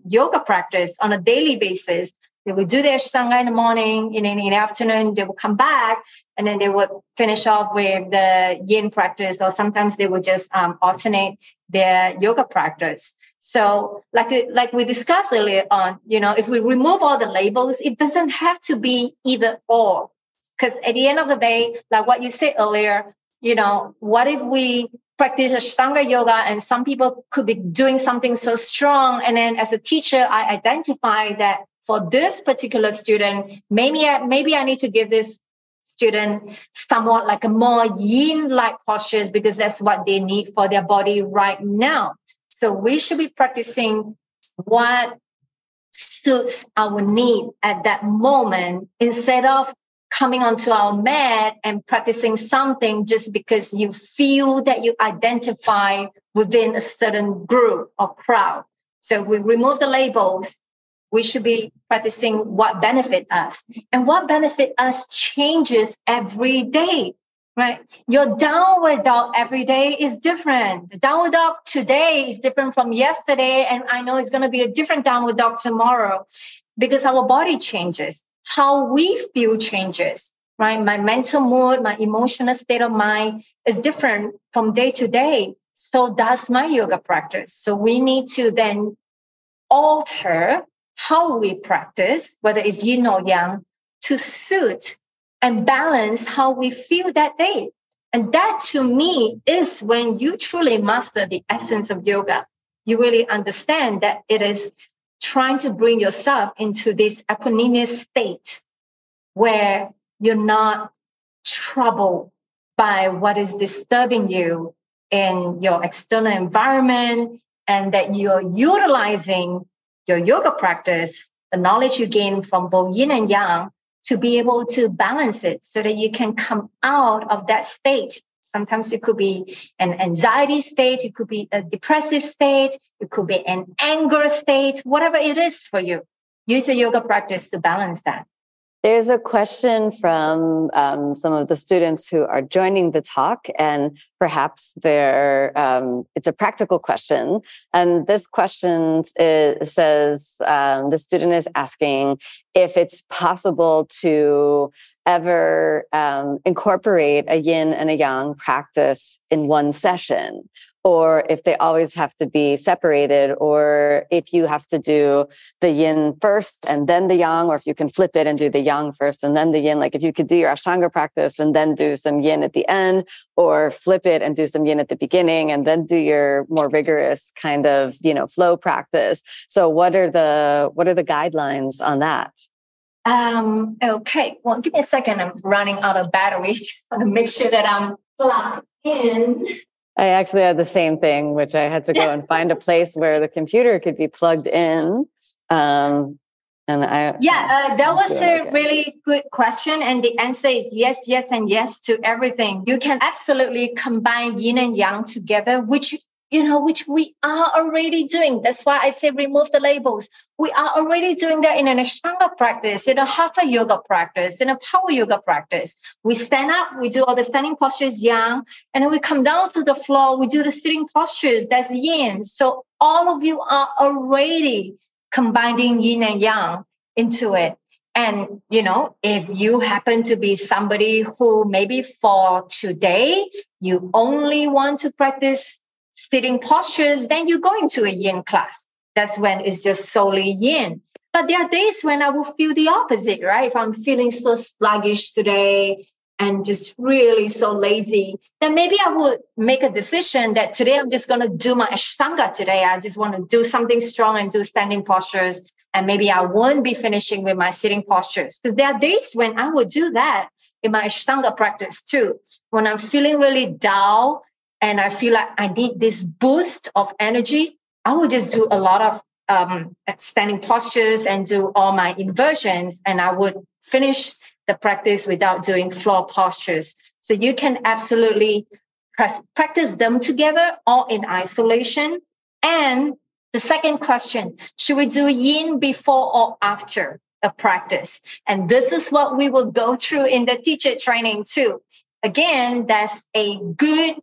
yoga practice on a daily basis. They would do their Ashtanga in the morning, and then in the afternoon, they would come back, and then they would finish off with the yin practice, or sometimes they would just alternate their yoga practice. So like we discussed earlier on, if we remove all the labels, it doesn't have to be either or. Because at the end of the day, like what you said earlier, what if we practice Ashtanga yoga and some people could be doing something so strong, and then as a teacher I identify that for this particular student, maybe I need to give this student somewhat like a more yin-like postures, because that's what they need for their body right now. So we should be practicing what suits our need at that moment, instead of coming onto our mat and practicing something just because you feel that you identify within a certain group or crowd. So if we remove the labels, we should be practicing what benefits us. And what benefits us changes every day, right? Your downward dog every day is different. The downward dog today is different from yesterday, and I know it's going to be a different downward dog tomorrow, because our body changes. How we feel changes, right? My mental mood, my emotional state of mind is different from day to day. So does my yoga practice. So we need to then alter how we practice, whether it's yin or yang, to suit and balance how we feel that day. And that, to me, is when you truly master the essence of yoga. You really understand that it is trying to bring yourself into this equanimous state where you're not troubled by what is disturbing you in your external environment, and that you're utilizing your yoga practice, the knowledge you gain from both yin and yang, to be able to balance it so that you can come out of that state. Sometimes it could be an anxiety state, it could be a depressive state, it could be an anger state, whatever it is for you. Use your yoga practice to balance that. There's a question from some of the students who are joining the talk, and perhaps it's a practical question. And this question says, the student is asking if it's possible to ever incorporate a yin and a yang practice in one session, or if they always have to be separated, or if you have to do the yin first and then the yang, or if you can flip it and do the yang first and then the yin, like if you could do your Ashtanga practice and then do some yin at the end, or flip it and do some yin at the beginning and then do your more rigorous kind of, flow practice. So what are the guidelines on that? Okay, well, give me a second. I'm running out of battery. Just want to make sure that I'm plugged in. I actually had the same thing, which I had to go and find a place where the computer could be plugged in. That was a really good question. And the answer is yes, yes, and yes to everything. You can absolutely combine yin and yang together, which we are already doing. That's why I say remove the labels. we are already doing that in an Ashtanga practice, in a Hatha yoga practice, in a power yoga practice. We stand up, we do all the standing postures, yang, and then we come down to the floor, we do the sitting postures, that's yin. So all of you are already combining yin and yang into it. And, you know, if you happen to be somebody who maybe for today, you only want to practice sitting postures, then you go into a yin class. That's when it's just solely yin. But there are days when I will feel the opposite, right? If I'm feeling so sluggish today and just really so lazy, then maybe I would make a decision that today I'm just going to do my Ashtanga today. I just want to do something strong and do standing postures. And maybe I won't be finishing with my sitting postures, because there are days when I would do that in my Ashtanga practice too. When I'm feeling really dull and I feel like I need this boost of energy, I would just do a lot of standing postures and do all my inversions, and I would finish the practice without doing floor postures. So you can absolutely practice them together or in isolation. And the second question, should we do yin before or after a practice? And this is what we will go through in the teacher training too. Again, that's a good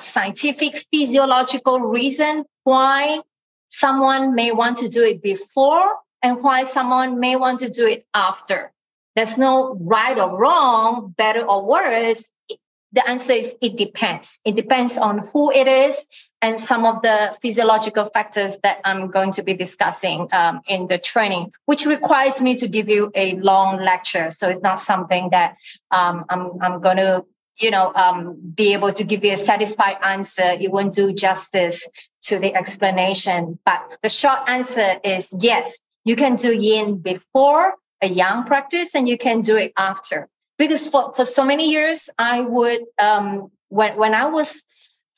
scientific physiological reason why someone may want to do it before and why someone may want to do it after. There's no right or wrong, better or worse. The answer is it depends. It depends on who it is and some of the physiological factors that I'm going to be discussing in the training, which requires me to give you a long lecture. So it's not something that I'm going to, be able to give you a satisfied answer. It won't do justice to the explanation. But the short answer is yes, you can do yin before a yang practice and you can do it after. Because for so many years, I would, when I was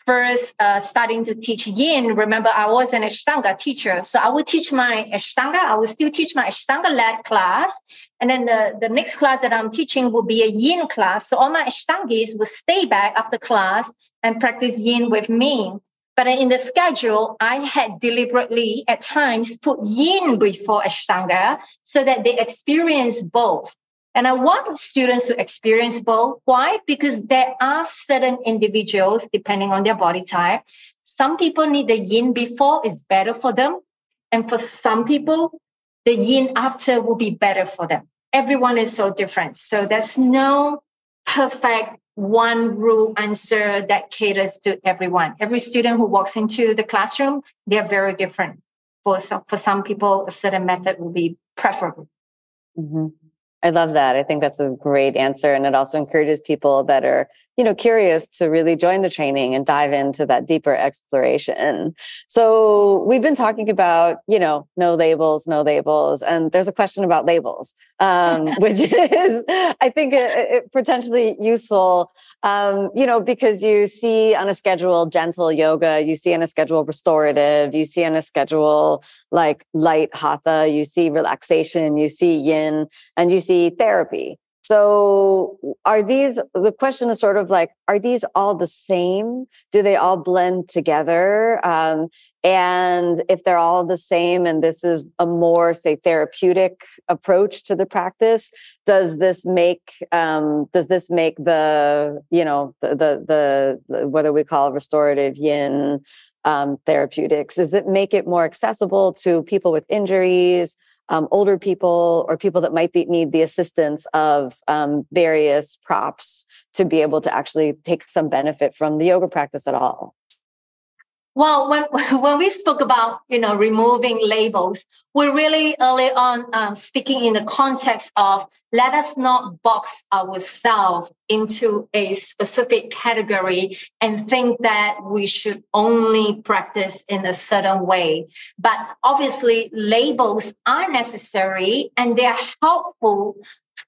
first starting to teach yin, remember I was an Ashtanga teacher. So I would teach my Ashtanga. I would still teach my Ashtanga-led class. And then the next class that I'm teaching will be a yin class. So all my Ashtangis would stay back after class and practice yin with me. But in the schedule, I had deliberately at times put yin before Ashtanga so that they experience both. And I want students to experience both. Why? Because there are certain individuals, depending on their body type. Some people need the yin before, it's better for them. And for some people, the yin after will be better for them. Everyone is so different. So there's no perfect one rule answer that caters to everyone. Every student who walks into the classroom, they're very different. For some people, a certain method will be preferable. Mm-hmm. I love that. I think that's a great answer. And it also encourages people that are, curious to really join the training and dive into that deeper exploration. So we've been talking about, no labels. And there's a question about labels, which is, I think, it potentially useful, because you see on a schedule gentle yoga, you see on a schedule restorative, you see on a schedule like light hatha, you see relaxation, you see yin, and you see therapy. So the question is sort of like, are these all the same? Do they all blend together? And if they're all the same, and this is a more, say, therapeutic approach to the practice, does this make the whether we call restorative yin therapeutics, does it make it more accessible to people with injuries? Older people or people that might need the assistance of various props to be able to actually take some benefit from the yoga practice at all? Well, when we spoke about, removing labels, we're really early on speaking in the context of let us not box ourselves into a specific category and think that we should only practice in a certain way. But obviously, labels are necessary and they're helpful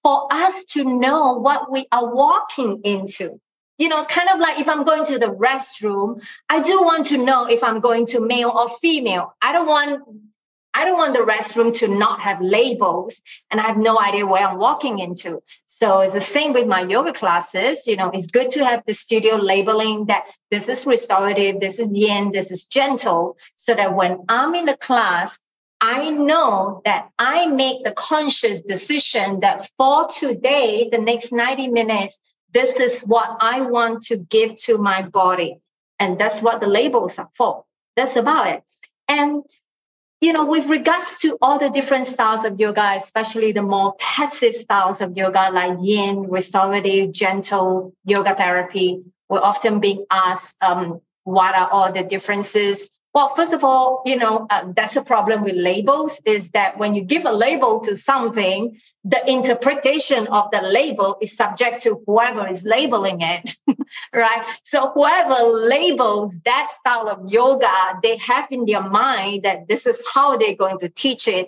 for us to know what we are walking into. Kind of like if I'm going to the restroom, I do want to know if I'm going to male or female. I don't want the restroom to not have labels, and I have no idea where I'm walking into. So it's the same with my yoga classes. It's good to have the studio labeling that this is restorative, this is yin, this is gentle, so that when I'm in the class, I know that I make the conscious decision that for today, the next 90 minutes, this is what I want to give to my body. And that's what the labels are for. That's about it. And, you know, with regards to all the different styles of yoga, especially the more passive styles of yoga like yin, restorative, gentle yoga therapy, we're often being asked, what are all the differences? Well, first of all, you know, that's the problem with labels is that when you give a label to something, the interpretation of the label is subject to whoever is labeling it, right? So whoever labels that style of yoga, they have in their mind that this is how they're going to teach it.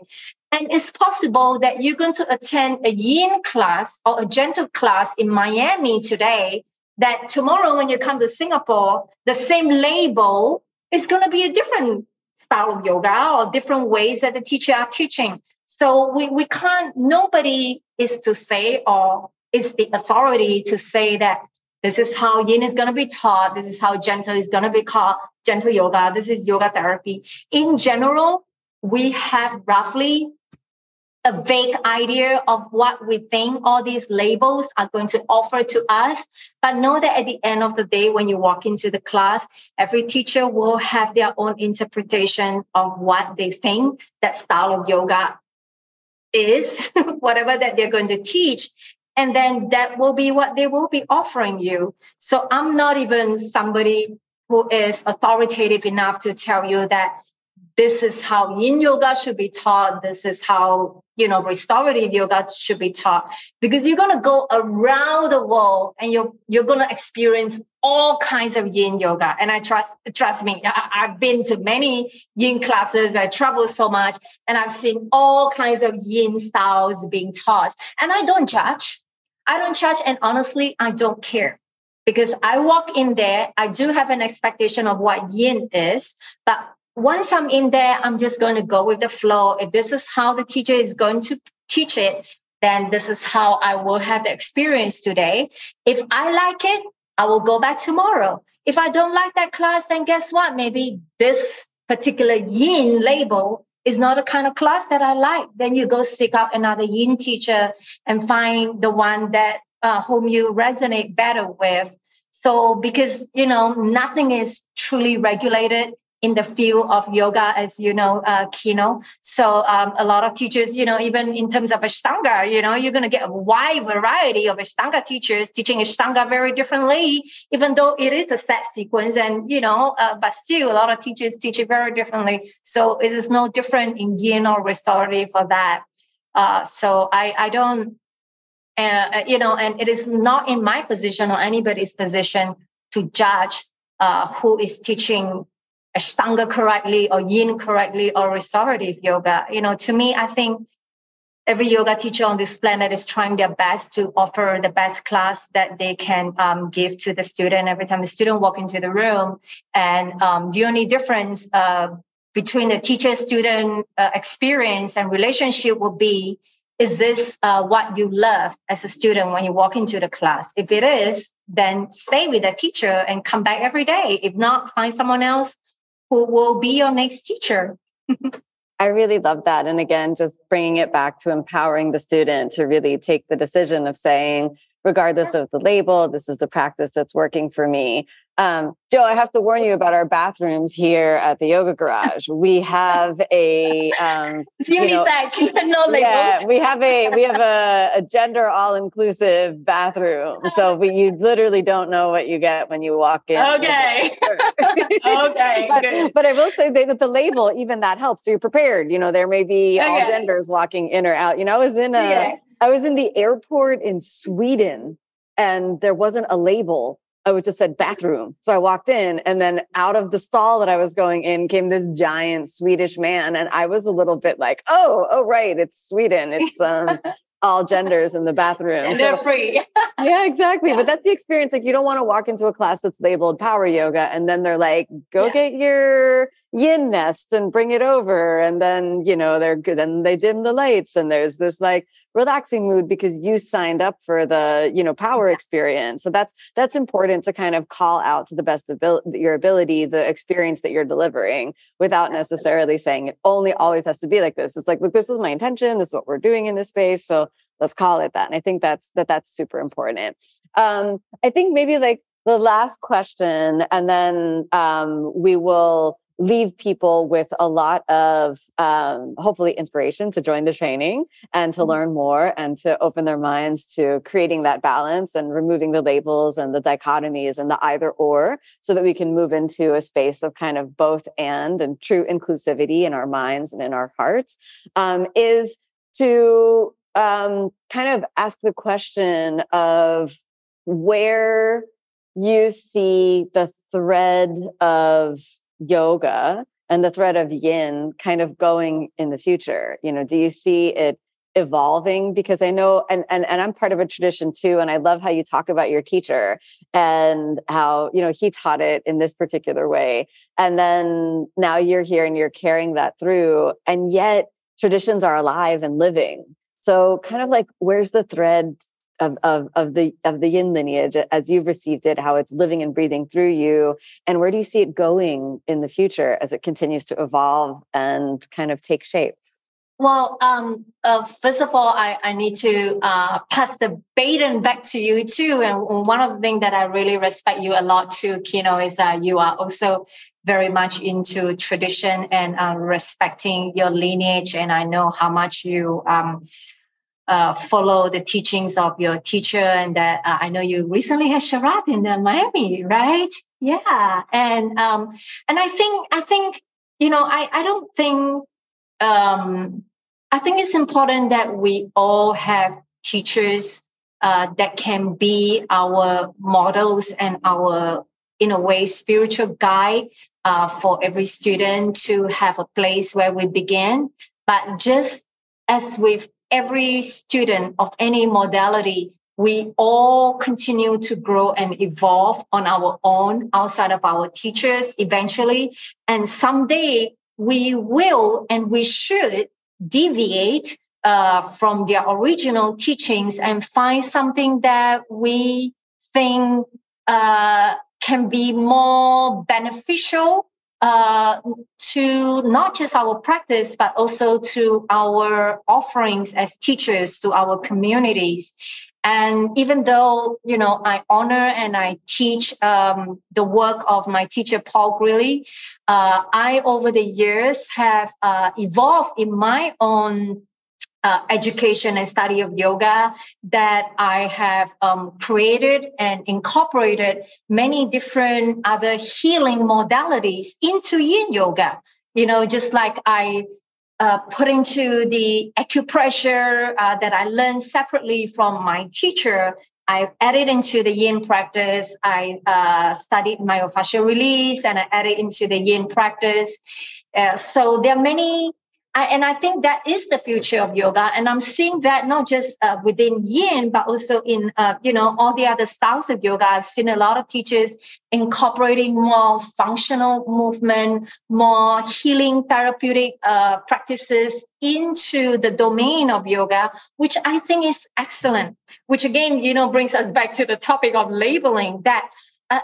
And it's possible that you're going to attend a yin class or a gentle class in Miami today, that tomorrow when you come to Singapore, the same label is going to be a different style of yoga or different ways that the teacher are teaching. So we can't, nobody is to say or is the authority to say that this is how yin is going to be taught, this is how gentle is going to be called gentle yoga, this is yoga therapy. In general, we have roughly a vague idea of what we think all these labels are going to offer to us. But know that at the end of the day, when you walk into the class, every teacher will have their own interpretation of what they think that style of yoga is, whatever that they're going to teach. And then that will be what they will be offering you. So I'm not even somebody who is authoritative enough to tell you that this is how yin yoga should be taught. This is how, you know, restorative yoga should be taught, because you're going to go around the world and you're going to experience all kinds of yin yoga. And I trust me, I've been to many yin classes. I travel so much and I've seen all kinds of yin styles being taught, and I don't judge. I don't judge. And honestly, I don't care. Because I walk in there, I do have an expectation of what yin is, but once I'm in there, I'm just going to go with the flow. If this is how the teacher is going to teach it, then this is how I will have the experience today. If I like it, I will go back tomorrow. If I don't like that class, then guess what? Maybe this particular yin label is not a kind of class that I like. Then you go seek out another yin teacher and find the one that whom you resonate better with. So because, you know, nothing is truly regulated in the field of yoga, as you know, Kino. So a lot of teachers, you know, even in terms of Ashtanga, you know, you're going to get a wide variety of Ashtanga teachers teaching Ashtanga very differently, even though it is a set sequence and, you know, but still a lot of teachers teach it very differently. So it is no different in yin or restorative for that. So I don't, you know, and it is not in my position or anybody's position to judge who is teaching Ashtanga correctly or yin correctly or restorative yoga. You know, to me, I think every yoga teacher on this planet is trying their best to offer the best class that they can give to the student every time the student walks into the room. And the only difference between the teacher-student experience and relationship will be, is this what you love as a student when you walk into the class? If it is, then stay with the teacher and come back every day. If not, find someone else who will be your next teacher. I really love that. And again, just bringing it back to empowering the student to really take the decision of saying, regardless of the label, this is the practice that's working for me. Jo, I have to warn you about our bathrooms here at the Yoga Garage. We have a we have a gender all-inclusive bathroom. So you literally don't know what you get when you walk in. Okay. Okay. But I will say that the label, even that helps. So you're prepared. You know, there may be all genders walking in or out. You know, I was in the airport in Sweden and there wasn't a label. It just said bathroom. So I walked in, and then out of the stall that I was going in came this giant Swedish man. And I was a little bit like, oh, right. It's Sweden. It's all genders in the bathroom. Gender free. Yeah, exactly. Yeah. But that's the experience. Like, you don't want to walk into a class that's labeled power yoga, and then they're like, go get your yin nest and bring it over. And then, you know, they're good. Then they dim the lights and there's this like relaxing mood because you signed up for the, you know, power experience. So that's important to kind of call out to the best of your ability, the experience that you're delivering without necessarily saying it only always has to be like this. It's like, look, this was my intention. This is what we're doing in this space. So let's call it that. And I think that's super important. I think maybe like the last question, and then we will leave people with a lot of hopefully inspiration to join the training and to learn more and to open their minds to creating that balance and removing the labels and the dichotomies and the either or, so that we can move into a space of kind of both and true inclusivity in our minds and in our hearts, is to kind of ask the question of where you see the thread of yoga and the thread of yin kind of going in the future. You know, do you see it evolving? Because I know, and I'm part of a tradition too, and I love how you talk about your teacher and how, you know, he taught it in this particular way. And then now you're here and you're carrying that through, and yet traditions are alive and living. So kind of like, where's the thread of the yin lineage as you've received it, how it's living and breathing through you, and where do you see it going in the future as it continues to evolve and kind of take shape? Well, first of all, I need to pass the baton back to you too. And one of the things that I really respect you a lot too, Kino, is that you are also very much into tradition and respecting your lineage. And I know how much you follow the teachings of your teacher, and that I know you recently had Sharath in Miami, right? Yeah, and I think you know, I think it's important that we all have teachers that can be our models and our, in a way, spiritual guide for every student to have a place where we begin. But just as with every student of any modality, we all continue to grow and evolve on our own outside of our teachers eventually. And someday we will and we should deviate from their original teachings and find something that we think can be more beneficial to not just our practice, but also to our offerings as teachers, to our communities. And even though, you know, I honor and I teach the work of my teacher, Paul Grilly, I, over the years, have evolved in my own education and study of yoga, that I have created and incorporated many different other healing modalities into yin yoga. You know, just like I put into the acupressure that I learned separately from my teacher, I added into the yin practice. I studied myofascial release and I added into the yin practice. So there are many. And I think that is the future of yoga. And I'm seeing that not just within yin, but also in, you know, all the other styles of yoga. I've seen a lot of teachers incorporating more functional movement, more healing therapeutic practices into the domain of yoga, which I think is excellent, which again, you know, brings us back to the topic of labeling, that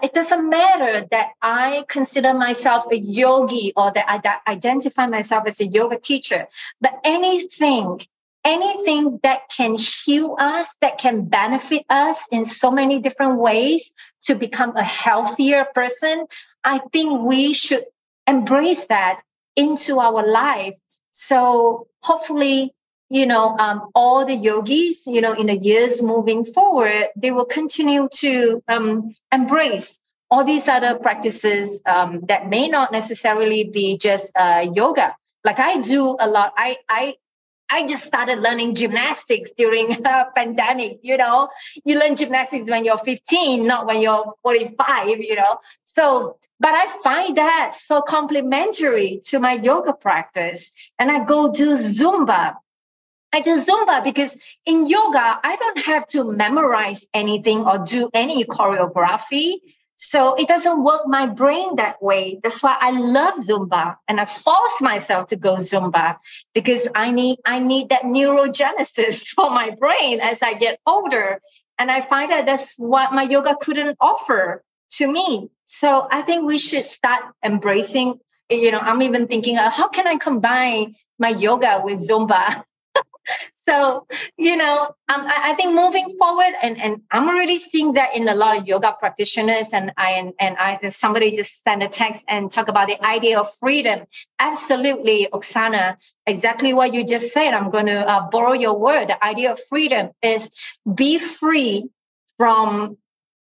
it doesn't matter that I consider myself a yogi or that I identify myself as a yoga teacher, but anything that can heal us, that can benefit us in so many different ways to become a healthier person, I think we should embrace that into our life. So hopefully, you know, all the yogis, you know, in the years moving forward, they will continue to embrace all these other practices that may not necessarily be just yoga. Like I do a lot. I just started learning gymnastics during pandemic, you know. You learn gymnastics when you're 15, not when you're 45, you know. So, but I find that so complementary to my yoga practice. And I go do Zumba. I do Zumba because in yoga, I don't have to memorize anything or do any choreography. So it doesn't work my brain that way. That's why I love Zumba, and I force myself to go Zumba because I need that neurogenesis for my brain as I get older. And I find that that's what my yoga couldn't offer to me. So I think we should start embracing, I'm even thinking, how can I combine my yoga with Zumba? So, I think moving forward, and I'm already seeing that in a lot of yoga practitioners, and somebody just sent a text and talk about the idea of freedom. Absolutely, Oksana, exactly what you just said. I'm going to borrow your word. The idea of freedom is be free from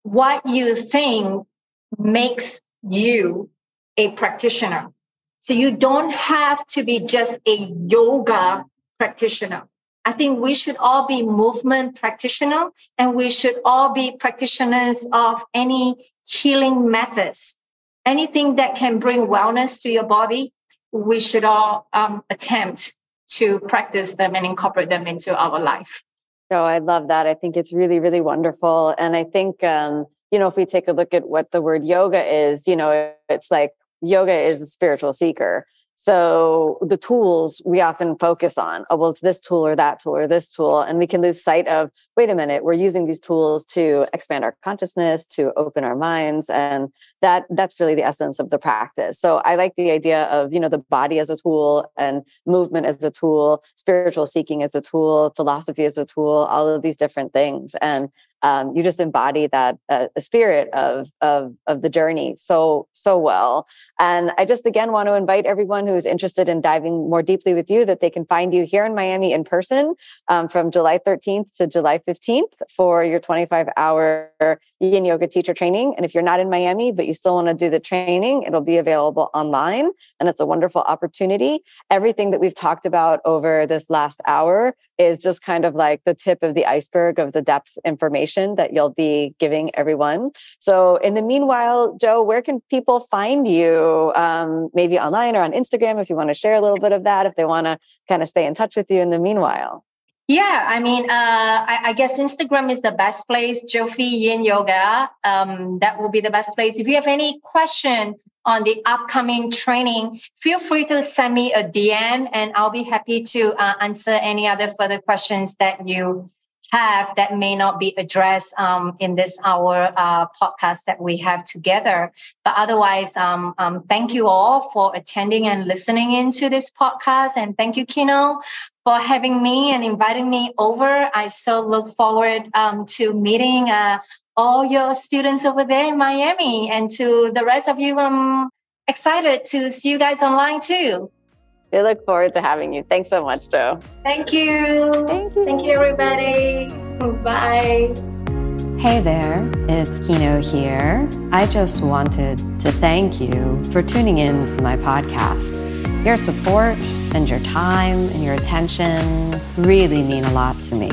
what you think makes you a practitioner. So you don't have to be just a yoga practitioner. I think we should all be movement practitioner, and we should all be practitioners of any healing methods. Anything that can bring wellness to your body, we should all attempt to practice them and incorporate them into our life. Oh, I love that. I think it's really, really wonderful. And I think, if we take a look at what the word yoga is, it's like yoga is a spiritual seeker. So the tools we often focus on, it's this tool or that tool or this tool. And we can lose sight of, wait a minute, we're using these tools to expand our consciousness, to open our minds. And that's really the essence of the practice. So I like the idea of, the body as a tool and movement as a tool, spiritual seeking as a tool, philosophy as a tool, all of these different things. And you just embody that spirit of the journey so well. And I just, again, want to invite everyone who's interested in diving more deeply with you that they can find you here in Miami in person from July 13th to July 15th for your 25-hour Yin Yoga teacher training. And if you're not in Miami, but you still want to do the training, it'll be available online. And it's a wonderful opportunity. Everything that we've talked about over this last hour is just kind of like the tip of the iceberg of the depth information that you'll be giving everyone. So in the meanwhile, Jo, where can people find you? Maybe online or on Instagram, if you want to share a little bit of that, if they want to kind of stay in touch with you in the meanwhile. Yeah, I guess Instagram is the best place. Jo Phee Yin Yoga. That will be the best place. If you have any question on the upcoming training, feel free to send me a DM, and I'll be happy to answer any other further questions that you have that may not be addressed in this hour podcast that we have together. But otherwise, thank you all for attending and listening into this podcast. And thank you, Kino, for having me and inviting me over. I so look forward to meeting all your students over there in Miami. And to the rest of you, I'm excited to see you guys online too. We look forward to having you. Thanks so much, Jo. Thank you. Thank you. Thank you, everybody. Bye. Hey there, it's Kino here. I just wanted to thank you for tuning in to my podcast. Your support and your time and your attention really mean a lot to me.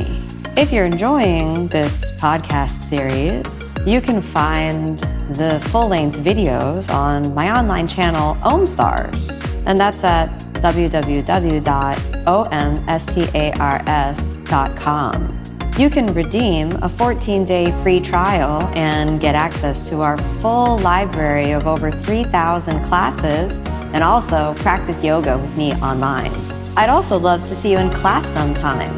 If you're enjoying this podcast series, you can find the full-length videos on my online channel, Omstars, and that's at www.omstars.com. You can redeem a 14-day free trial and get access to our full library of over 3,000 classes and also practice yoga with me online. I'd also love to see you in class sometime,